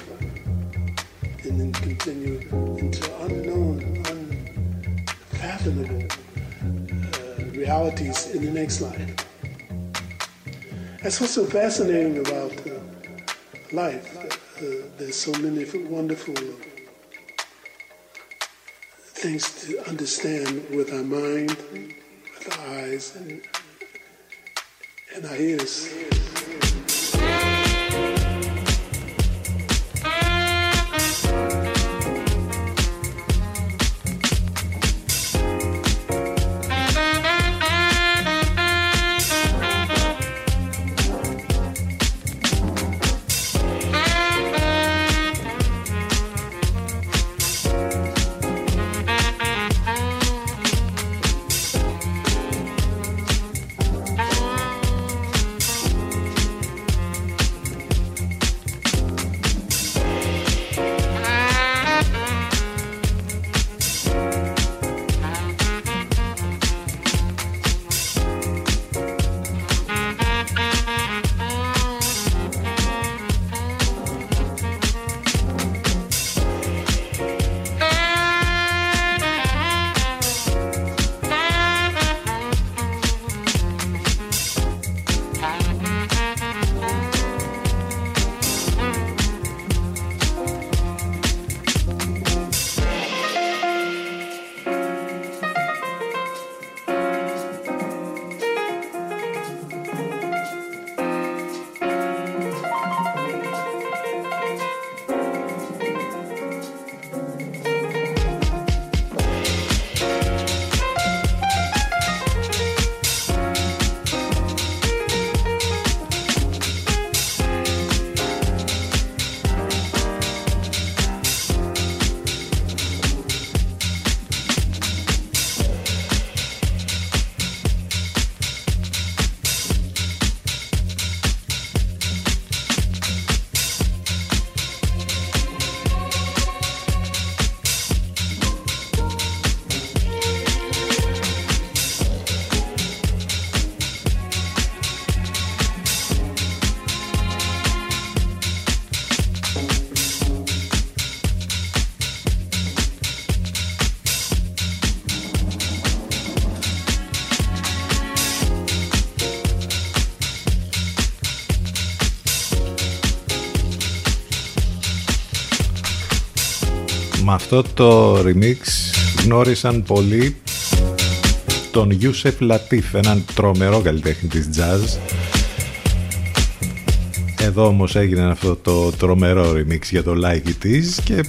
and then continue into unknown, unfathomable uh, realities in the next life. That's what's so fascinating about uh, life. Uh, there's so many wonderful things to understand with our mind, with our eyes, and, and our ears. Με αυτό το remix γνώρισαν πολλοί τον Yousef Lateef, έναν τρομερό καλλιτέχνη της jazz. Εδώ όμως έγινε αυτό το τρομερό remix για το like της και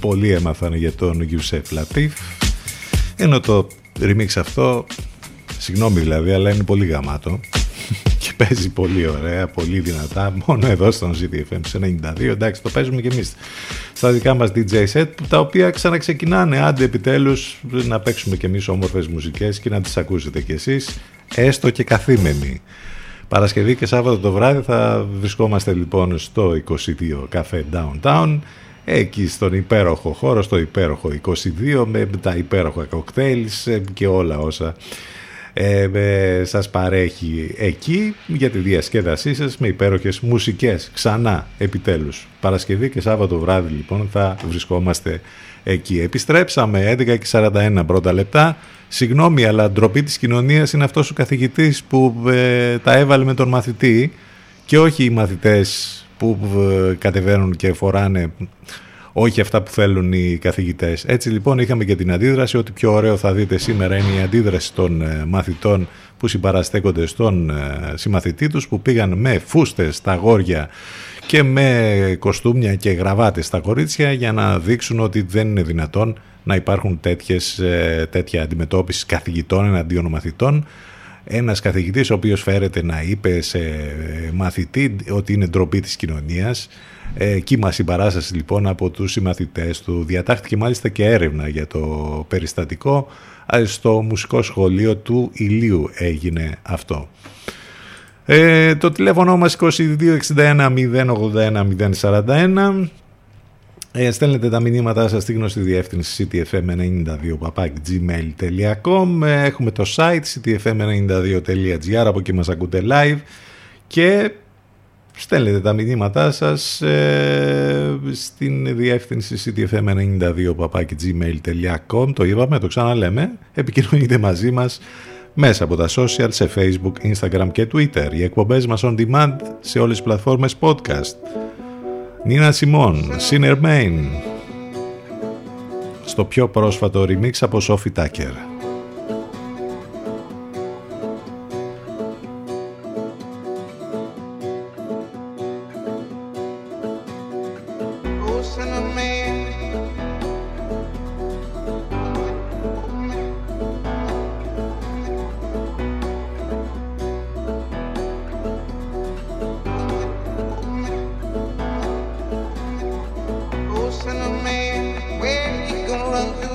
πολλοί έμαθαν για τον Yousef Lateef, ενώ το remix αυτό, συγγνώμη δηλαδή, αλλά είναι πολύ γαμάτο και παίζει πολύ ωραία, πολύ δυνατά, μόνο εδώ στον σι τι εφ εμ ενενήντα δύο. Εντάξει, το παίζουμε και εμείς στα δικά μας ντι τζέι set, τα οποία ξαναξεκινάνε. Άντε επιτέλους να παίξουμε και εμείς όμορφες μουσικές και να τις ακούσετε κι εσείς, έστω και καθήμενοι. Παρασκευή και Σάββατο το βράδυ θα βρισκόμαστε λοιπόν στο είκοσι δύο Cafe Downtown, εκεί στον υπέροχο χώρο, στο υπέροχο είκοσι δύο, με τα υπέροχα κοκτέιλς και όλα όσα ε, ε, σας παρέχει εκεί για τη διασκέδασή σας με υπέροχες μουσικές. Ξανά, επιτέλους, Παρασκευή και Σάββατο βράδυ λοιπόν θα βρισκόμαστε εκεί. Επιστρέψαμε έντεκα και σαράντα ένα πρώτα λεπτά. Συγγνώμη, αλλά ντροπή της κοινωνίας είναι αυτός ο καθηγητής που ε, τα έβαλε με τον μαθητή και όχι οι μαθητές που κατεβαίνουν και φοράνε όχι αυτά που θέλουν οι καθηγητές. Έτσι λοιπόν είχαμε και την αντίδραση. Ό,τι πιο ωραίο θα δείτε σήμερα είναι η αντίδραση των μαθητών που συμπαραστέκονται στον συμμαθητή τους, που πήγαν με φούστες στα αγόρια και με κοστούμια και γραβάτες στα κορίτσια, για να δείξουν ότι δεν είναι δυνατόν να υπάρχουν τέτοιες, τέτοια αντιμετώπιση καθηγητών εναντίον μαθητών. Ένας καθηγητής ο οποίος φέρεται να είπε σε μαθητή ότι είναι ντροπή της κοινωνίας. Ε, κύμα συμπαράσταση λοιπόν από τους συμμαθητές του. Διατάχθηκε μάλιστα και έρευνα για το περιστατικό. Στο μουσικό σχολείο του Ηλίου έγινε αυτό. Ε, το τηλέφωνο μας είκοσι δύο εξήντα ένα μηδέν ογδόντα ένα μηδέν σαράντα ένα. Ε, στέλνετε τα μηνύματά σας στη γνωστή διεύθυνση σι τι εφ εμ ενενήντα δύο παπάκι τζι μέιλ τελεία κομ. Έχουμε το site σι τι εφ εμ ενενήντα δύο τελεία τζι άρ, από εκεί μας ακούτε live και στέλνετε τα μηνύματά σας ε, στην διεύθυνση σι τι εφ εμ ενενήντα δύο παπάκι τζι μέιλ τελεία κομ. Το είπαμε, το ξαναλέμε. Επικοινωνείτε μαζί μας μέσα από τα social, σε Facebook, Instagram και Twitter. Οι εκπομπές μας on demand σε όλες τις πλατφόρμες podcast. Νίνα Σιμόν, Sinner Main, στο πιο πρόσφατο remix από Sophie Tucker. Send a man where he gonna run to.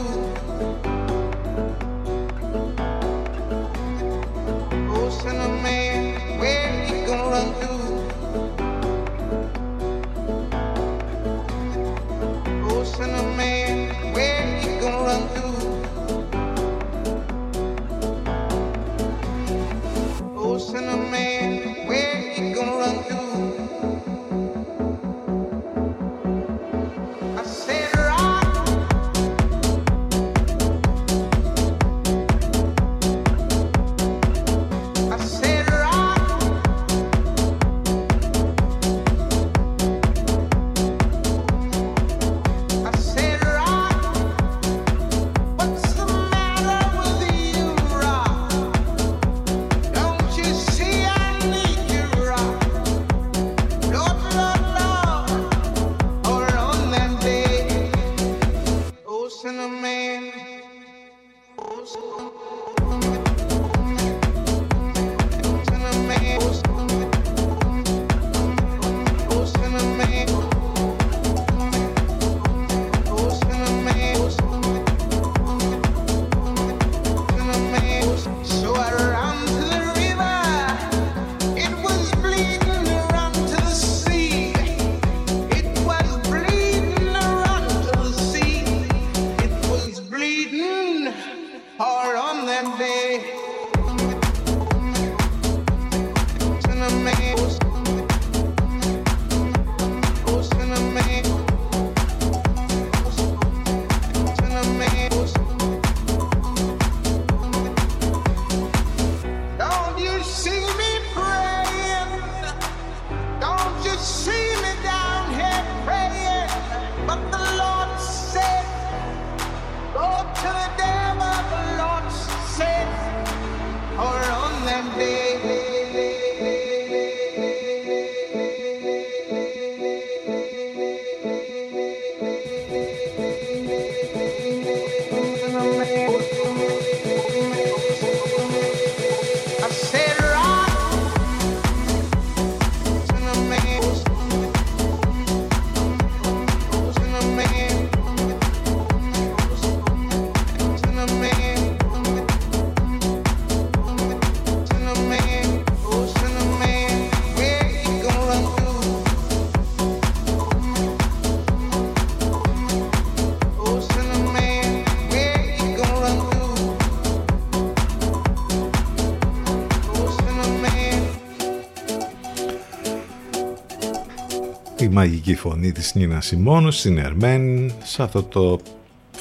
τη μαγική φωνή της Νίνα Σιμόν στην Ερμέν, σε αυτό το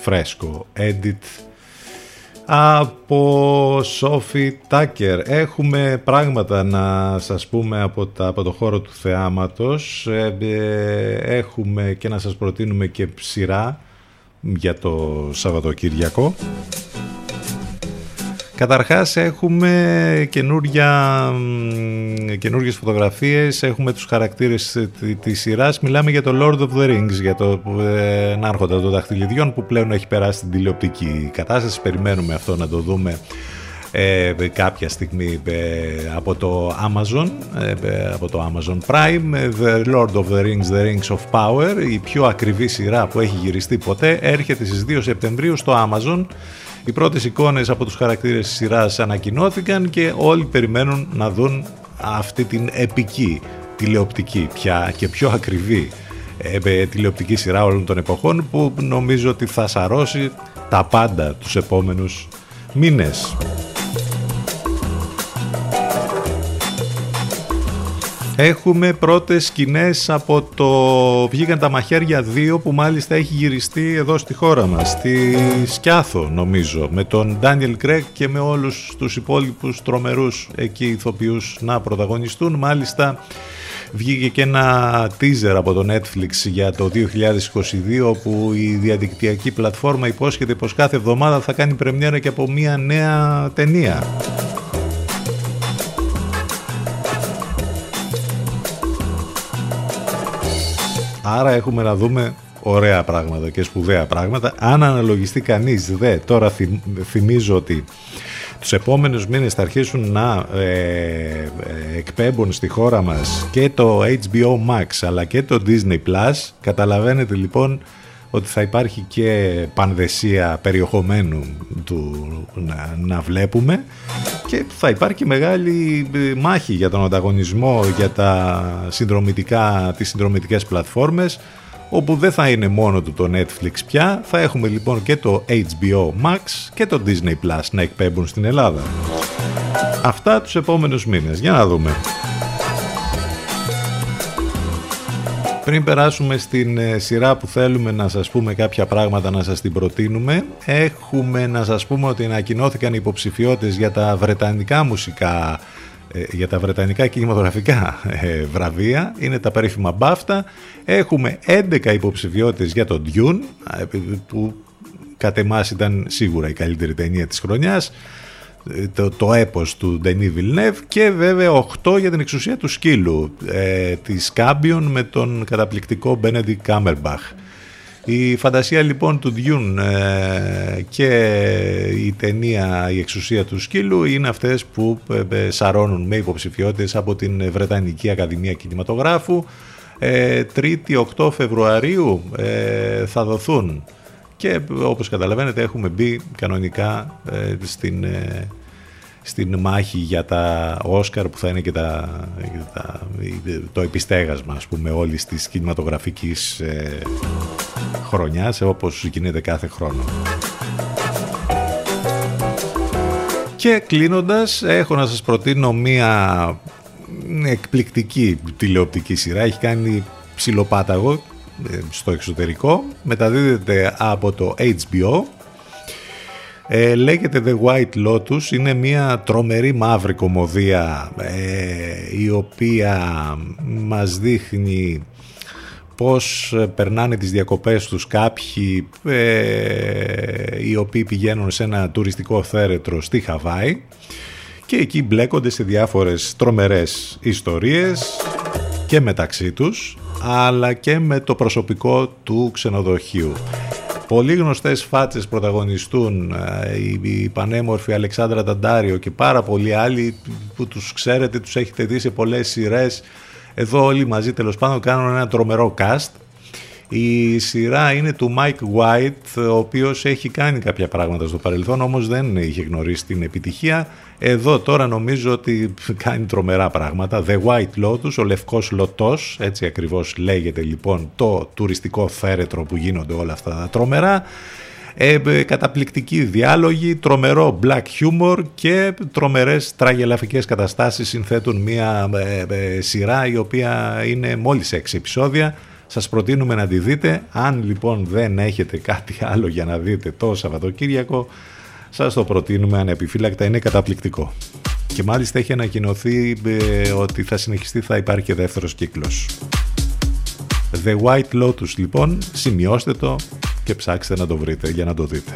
φρέσκο edit από Σόφι Τάκερ. Έχουμε πράγματα να σας πούμε από, τα, από το χώρο του θεάματος. Έχουμε και να σας προτείνουμε και σειρά για το Σαββατοκύριακο. Καταρχάς έχουμε καινούργιες φωτογραφίες, έχουμε τους χαρακτήρες της σειράς. Μιλάμε για το Lord of the Rings, για τον ε, άρχοντα των δαχτυλιδιών που πλέον έχει περάσει στην τηλεοπτική κατάσταση. Περιμένουμε αυτό να το δούμε ε, κάποια στιγμή ε, από, το Amazon, ε, από το Amazon Prime. The Lord of the Rings, The Rings of Power, η πιο ακριβή σειρά που έχει γυριστεί ποτέ, έρχεται στις δύο Σεπτεμβρίου στο Amazon. Οι πρώτες εικόνες από τους χαρακτήρες της σειράς ανακοινώθηκαν και όλοι περιμένουν να δουν αυτή την επική τηλεοπτική πια και πιο ακριβή ε, τηλεοπτική σειρά όλων των εποχών, που νομίζω ότι θα σαρώσει τα πάντα τους επόμενους μήνες. Έχουμε πρώτες σκηνές από το «Βγήκαν τα μαχαίρια δύο» που μάλιστα έχει γυριστεί εδώ στη χώρα μας, στη Σκιάθο νομίζω, με τον Ντάνιελ Κρέκ και με όλους τους υπόλοιπους τρομερούς εκεί ηθοποιούς να πρωταγωνιστούν. Μάλιστα βγήκε και ένα teaser από το Netflix για το δύο χιλιάδες είκοσι δύο, που η διαδικτυακή πλατφόρμα υπόσχεται πως κάθε εβδομάδα θα κάνει πρεμιέρα και από μια νέα ταινία. Άρα έχουμε να δούμε ωραία πράγματα και σπουδαία πράγματα. Αν αναλογιστεί κανείς δε, τώρα θυμ, θυμίζω ότι τους επόμενους μήνες θα αρχίσουν να ε, ε, εκπέμπουν στη χώρα μας και το H B O Max αλλά και το Disney Plus. Καταλαβαίνετε λοιπόν ότι θα υπάρχει και πανδεσία περιεχομένου του να, να βλέπουμε, και θα υπάρχει μεγάλη μάχη για τον ανταγωνισμό για τα συνδρομητικά, τις συνδρομητικές πλατφόρμες, όπου δεν θα είναι μόνο του το Netflix πια. Θα έχουμε λοιπόν και το H B O Max και το Disney Plus να εκπέμπουν στην Ελλάδα. Αυτά τους επόμενους μήνες, για να δούμε. Πριν περάσουμε στην σειρά που θέλουμε να σας πούμε κάποια πράγματα, να σας την προτείνουμε, έχουμε να σας πούμε ότι ανακοινώθηκαν οι υποψηφιότητες για τα βρετανικά μουσικά, για τα βρετανικά κινηματογραφικά ε, βραβεία. Είναι τα περίφημα μπάφτα. Έχουμε έντεκα υποψηφιότητες για το Dune, που κατ' εμάς ήταν σίγουρα η καλύτερη ταινία της χρονιάς, το, το έπος του Ντενί Βιλνέβ, και βέβαια οκτώ για την εξουσία του σκύλου ε, της Κάμπιον με τον καταπληκτικό Μπένεντικ Κάμερμπαχ. Η φαντασία λοιπόν του Ντιούν ε, και η ταινία «Η εξουσία του σκύλου» είναι αυτές που ε, σαρώνουν με υποψηφιότητες από την Βρετανική Ακαδημία Κινηματογράφου. ε, τρίτη οκτώ Φεβρουαρίου ε, θα δοθούν. Και όπως καταλαβαίνετε έχουμε μπει κανονικά ε, στην, ε, στην μάχη για τα Όσκαρ, που θα είναι και τα, τα, το επιστέγασμα, ας πούμε, όλης της κινηματογραφικής ε, χρονιάς, όπως γίνεται κάθε χρόνο. Και κλείνοντας, έχω να σας προτείνω μία εκπληκτική τηλεοπτική σειρά. Έχει κάνει ψιλοπάταγο στο εξωτερικό, μεταδίδεται από το H B O, ε, λέγεται The White Lotus. Είναι μια τρομερή μαύρη κομμωδία ε, η οποία μας δείχνει πώς περνάνε τις διακοπές τους κάποιοι ε, οι οποίοι πηγαίνουν σε ένα τουριστικό θέρετρο στη Χαβάη, και εκεί μπλέκονται σε διάφορες τρομερές ιστορίες και μεταξύ τους, αλλά και με το προσωπικό του ξενοδοχείου. Πολύ γνωστές φάτσες πρωταγωνιστούν, η πανέμορφη Αλεξάνδρα Ταντάριο και πάρα πολλοί άλλοι που τους ξέρετε, τους έχετε δει σε πολλές σειρές. Εδώ όλοι μαζί τέλος πάντων κάνουν ένα τρομερό cast. Η σειρά είναι του Mike White, ο οποίος έχει κάνει κάποια πράγματα στο παρελθόν, όμως δεν είχε γνωρίσει την επιτυχία. Εδώ τώρα νομίζω ότι κάνει τρομερά πράγματα. The White Lotus, ο Λευκός Λωτός, έτσι ακριβώς λέγεται λοιπόν το τουριστικό θέρετρο που γίνονται όλα αυτά τα τρομερά. ε, ε, καταπληκτικοί διάλογοι, τρομερό black humor και τρομερές τραγελαφικές καταστάσεις συνθέτουν μια ε, ε, σειρά η οποία είναι μόλις έξι επεισόδια. Σας προτείνουμε να τη δείτε. Αν λοιπόν δεν έχετε κάτι άλλο για να δείτε το Σαββατοκύριακο, σας το προτείνουμε ανεπιφύλακτα, είναι καταπληκτικό. Και μάλιστα έχει ανακοινωθεί ε, ότι θα συνεχιστεί, θα υπάρχει και δεύτερος κύκλος. The White Lotus λοιπόν, σημειώστε το και ψάξτε να το βρείτε για να το δείτε.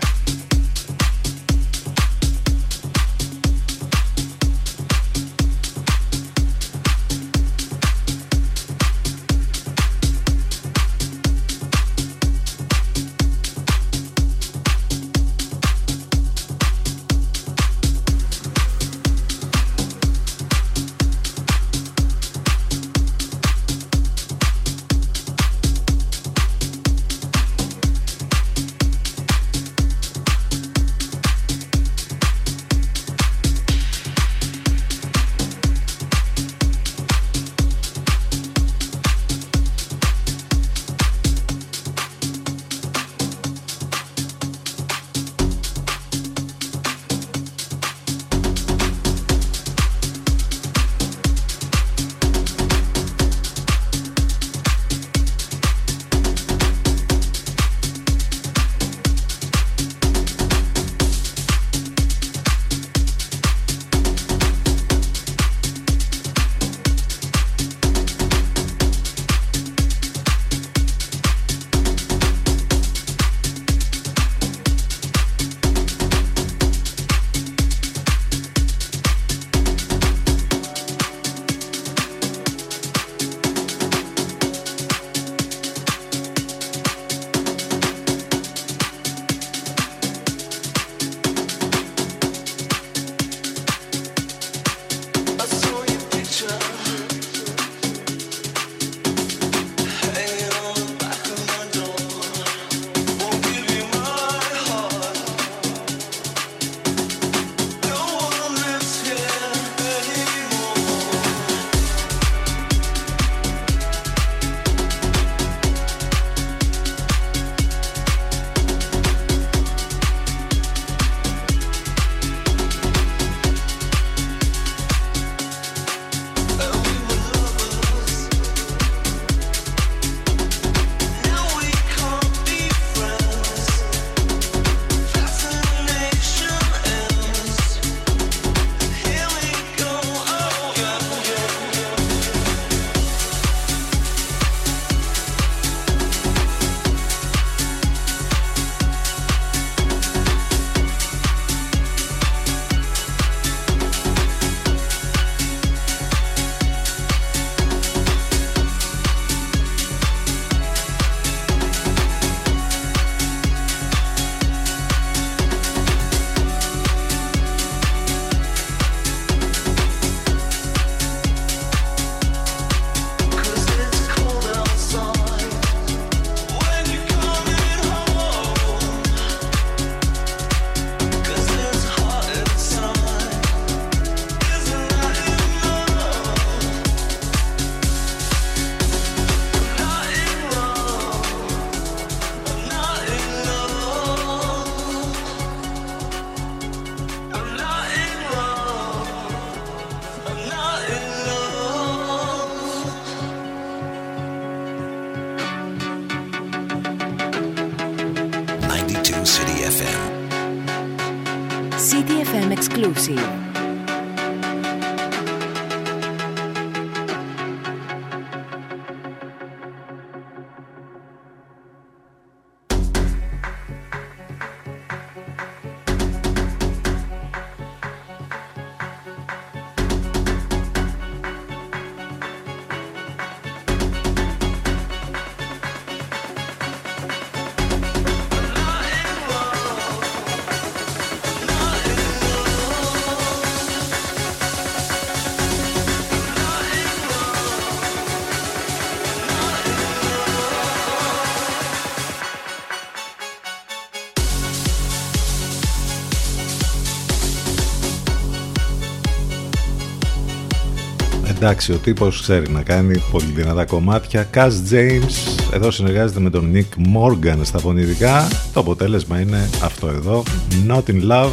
εντάξει, ο τύπος ξέρει να κάνει πολύ δυνατά κομμάτια. Cass James εδώ συνεργάζεται με τον Nick Morgan στα φωνητικά. Το αποτέλεσμα είναι αυτό εδώ, Not in Love,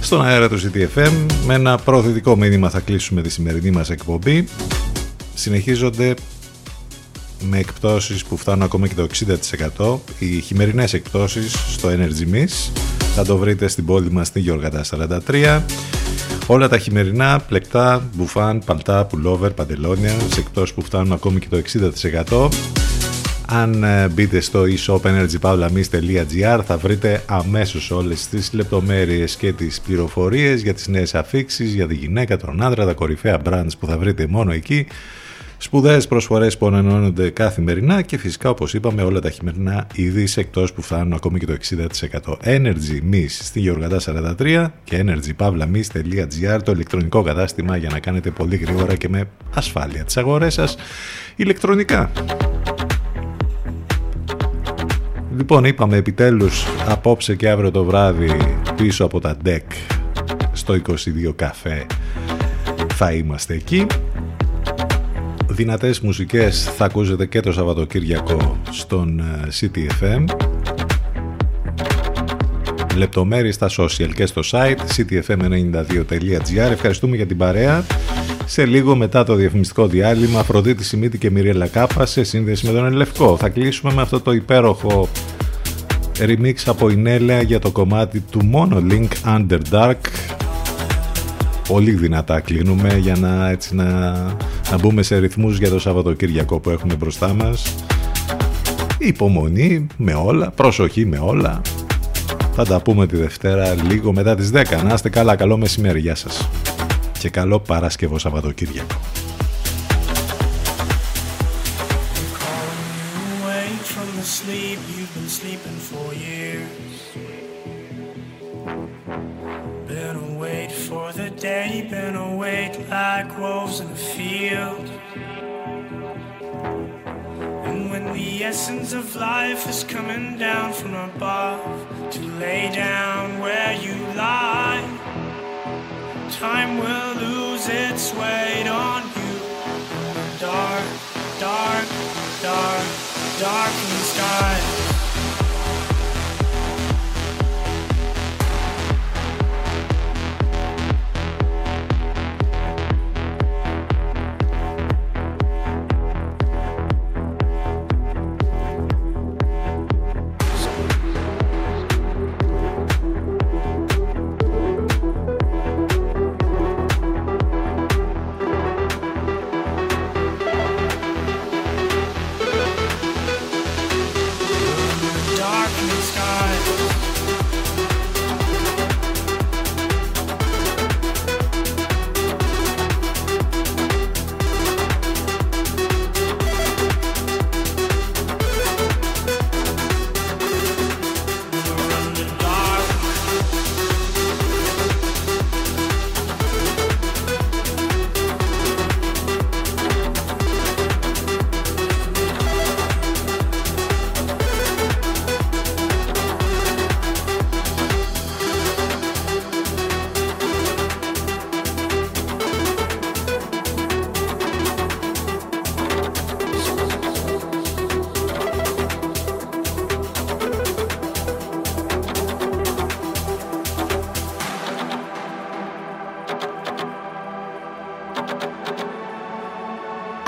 στον αέρα του σι τι εφ εμ. Με ένα προθετικό μήνυμα θα κλείσουμε τη σημερινή μας εκπομπή. Συνεχίζονται με εκπτώσεις που φτάνουν ακόμα και το εξήντα τοις εκατό οι χειμερινές εκπτώσεις στο Energy Miss. Θα το βρείτε στην πόλη μας στη Γεωργατά σαράντα τρία. Όλα τα χειμερινά, πλεκτά, μπουφάν, παλτά, πουλόβερ, παντελόνια, σε εκπτώσεις που φτάνουν ακόμη και το εξήντα τοις εκατό. Αν μπείτε στο e-shop energy pavlamis τελεία gr θα βρείτε αμέσως όλες τις λεπτομέρειες και τις πληροφορίες για τις νέες αφίξεις, για τη γυναίκα, τον άντρα, τα κορυφαία brands που θα βρείτε μόνο εκεί. Σπουδαίες προσφορές που ανανεώνονται καθημερινά και φυσικά, όπως είπαμε, όλα τα χειμερινά ειδήσεις εκτός που φτάνουν ακόμη και το εξήντα τοις εκατό. Energy Miss στη Γεωργατά σαράντα τρία και energy pavlamis τελεία gr, το ηλεκτρονικό κατάστημα για να κάνετε πολύ γρήγορα και με ασφάλεια τις αγορές σας ηλεκτρονικά. Λοιπόν, είπαμε επιτέλους απόψε και αύριο το βράδυ πίσω από τα ντεκ στο είκοσι δύο καφέ θα είμαστε εκεί. Δυνατές μουσικές θα ακούσετε και το Σαββατοκύριακο στον σι τι εφ εμ. Λεπτομέρειες στα social και στο site cityfm92.gr. Ευχαριστούμε για την παρέα. Σε λίγο μετά το διαφημιστικό διάλειμμα, Αφροδίτη Σιμίτη και Μιριέλα Κάπα σε σύνδεση με τον Ελευκό. Θα κλείσουμε με αυτό το υπέροχο remix από η Νέλεα για το κομμάτι του Monolink Underdark. Πολύ δυνατά κλείνουμε για να, έτσι, να, να μπούμε σε ρυθμούς για το Σαββατοκύριακο που έχουμε μπροστά μας. Υπομονή με όλα, προσοχή με όλα. Θα τα πούμε τη Δευτέρα λίγο μετά τις δέκα. Να είστε καλά, καλό μεσημέρι, γεια σας. Και καλό Παρασκευό Σαββατοκύριακο. Been awake like wolves in a field, and when the essence of life is coming down from above to lay down where you lie, time will lose its weight on you. Dark, dark, dark, dark in the sky.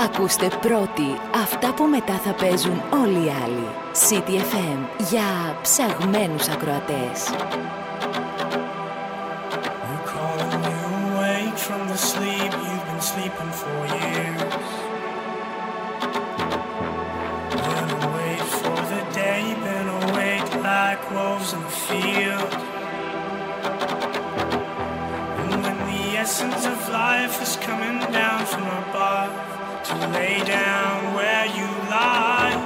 Ακούστε πρώτοι αυτά που μετά θα παίζουν όλοι οι άλλοι. σι τι εφ εμ για ψαγμένους ακροατές. Lay down where you lie.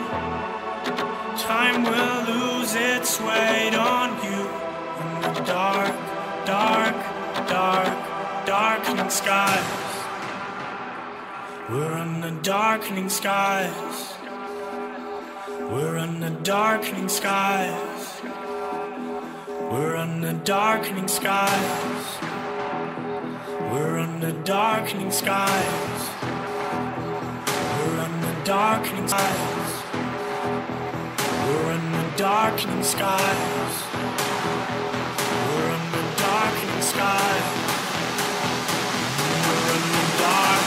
Time will lose its weight on you in the dark, dark, dark, darkening skies. We're in the darkening skies. We're in the darkening skies. We're in the darkening skies. We're under darkening skies. We're under darkening skies. We're under darkening skies. We're under darkening skies. We're under dark.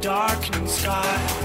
Darkening skies.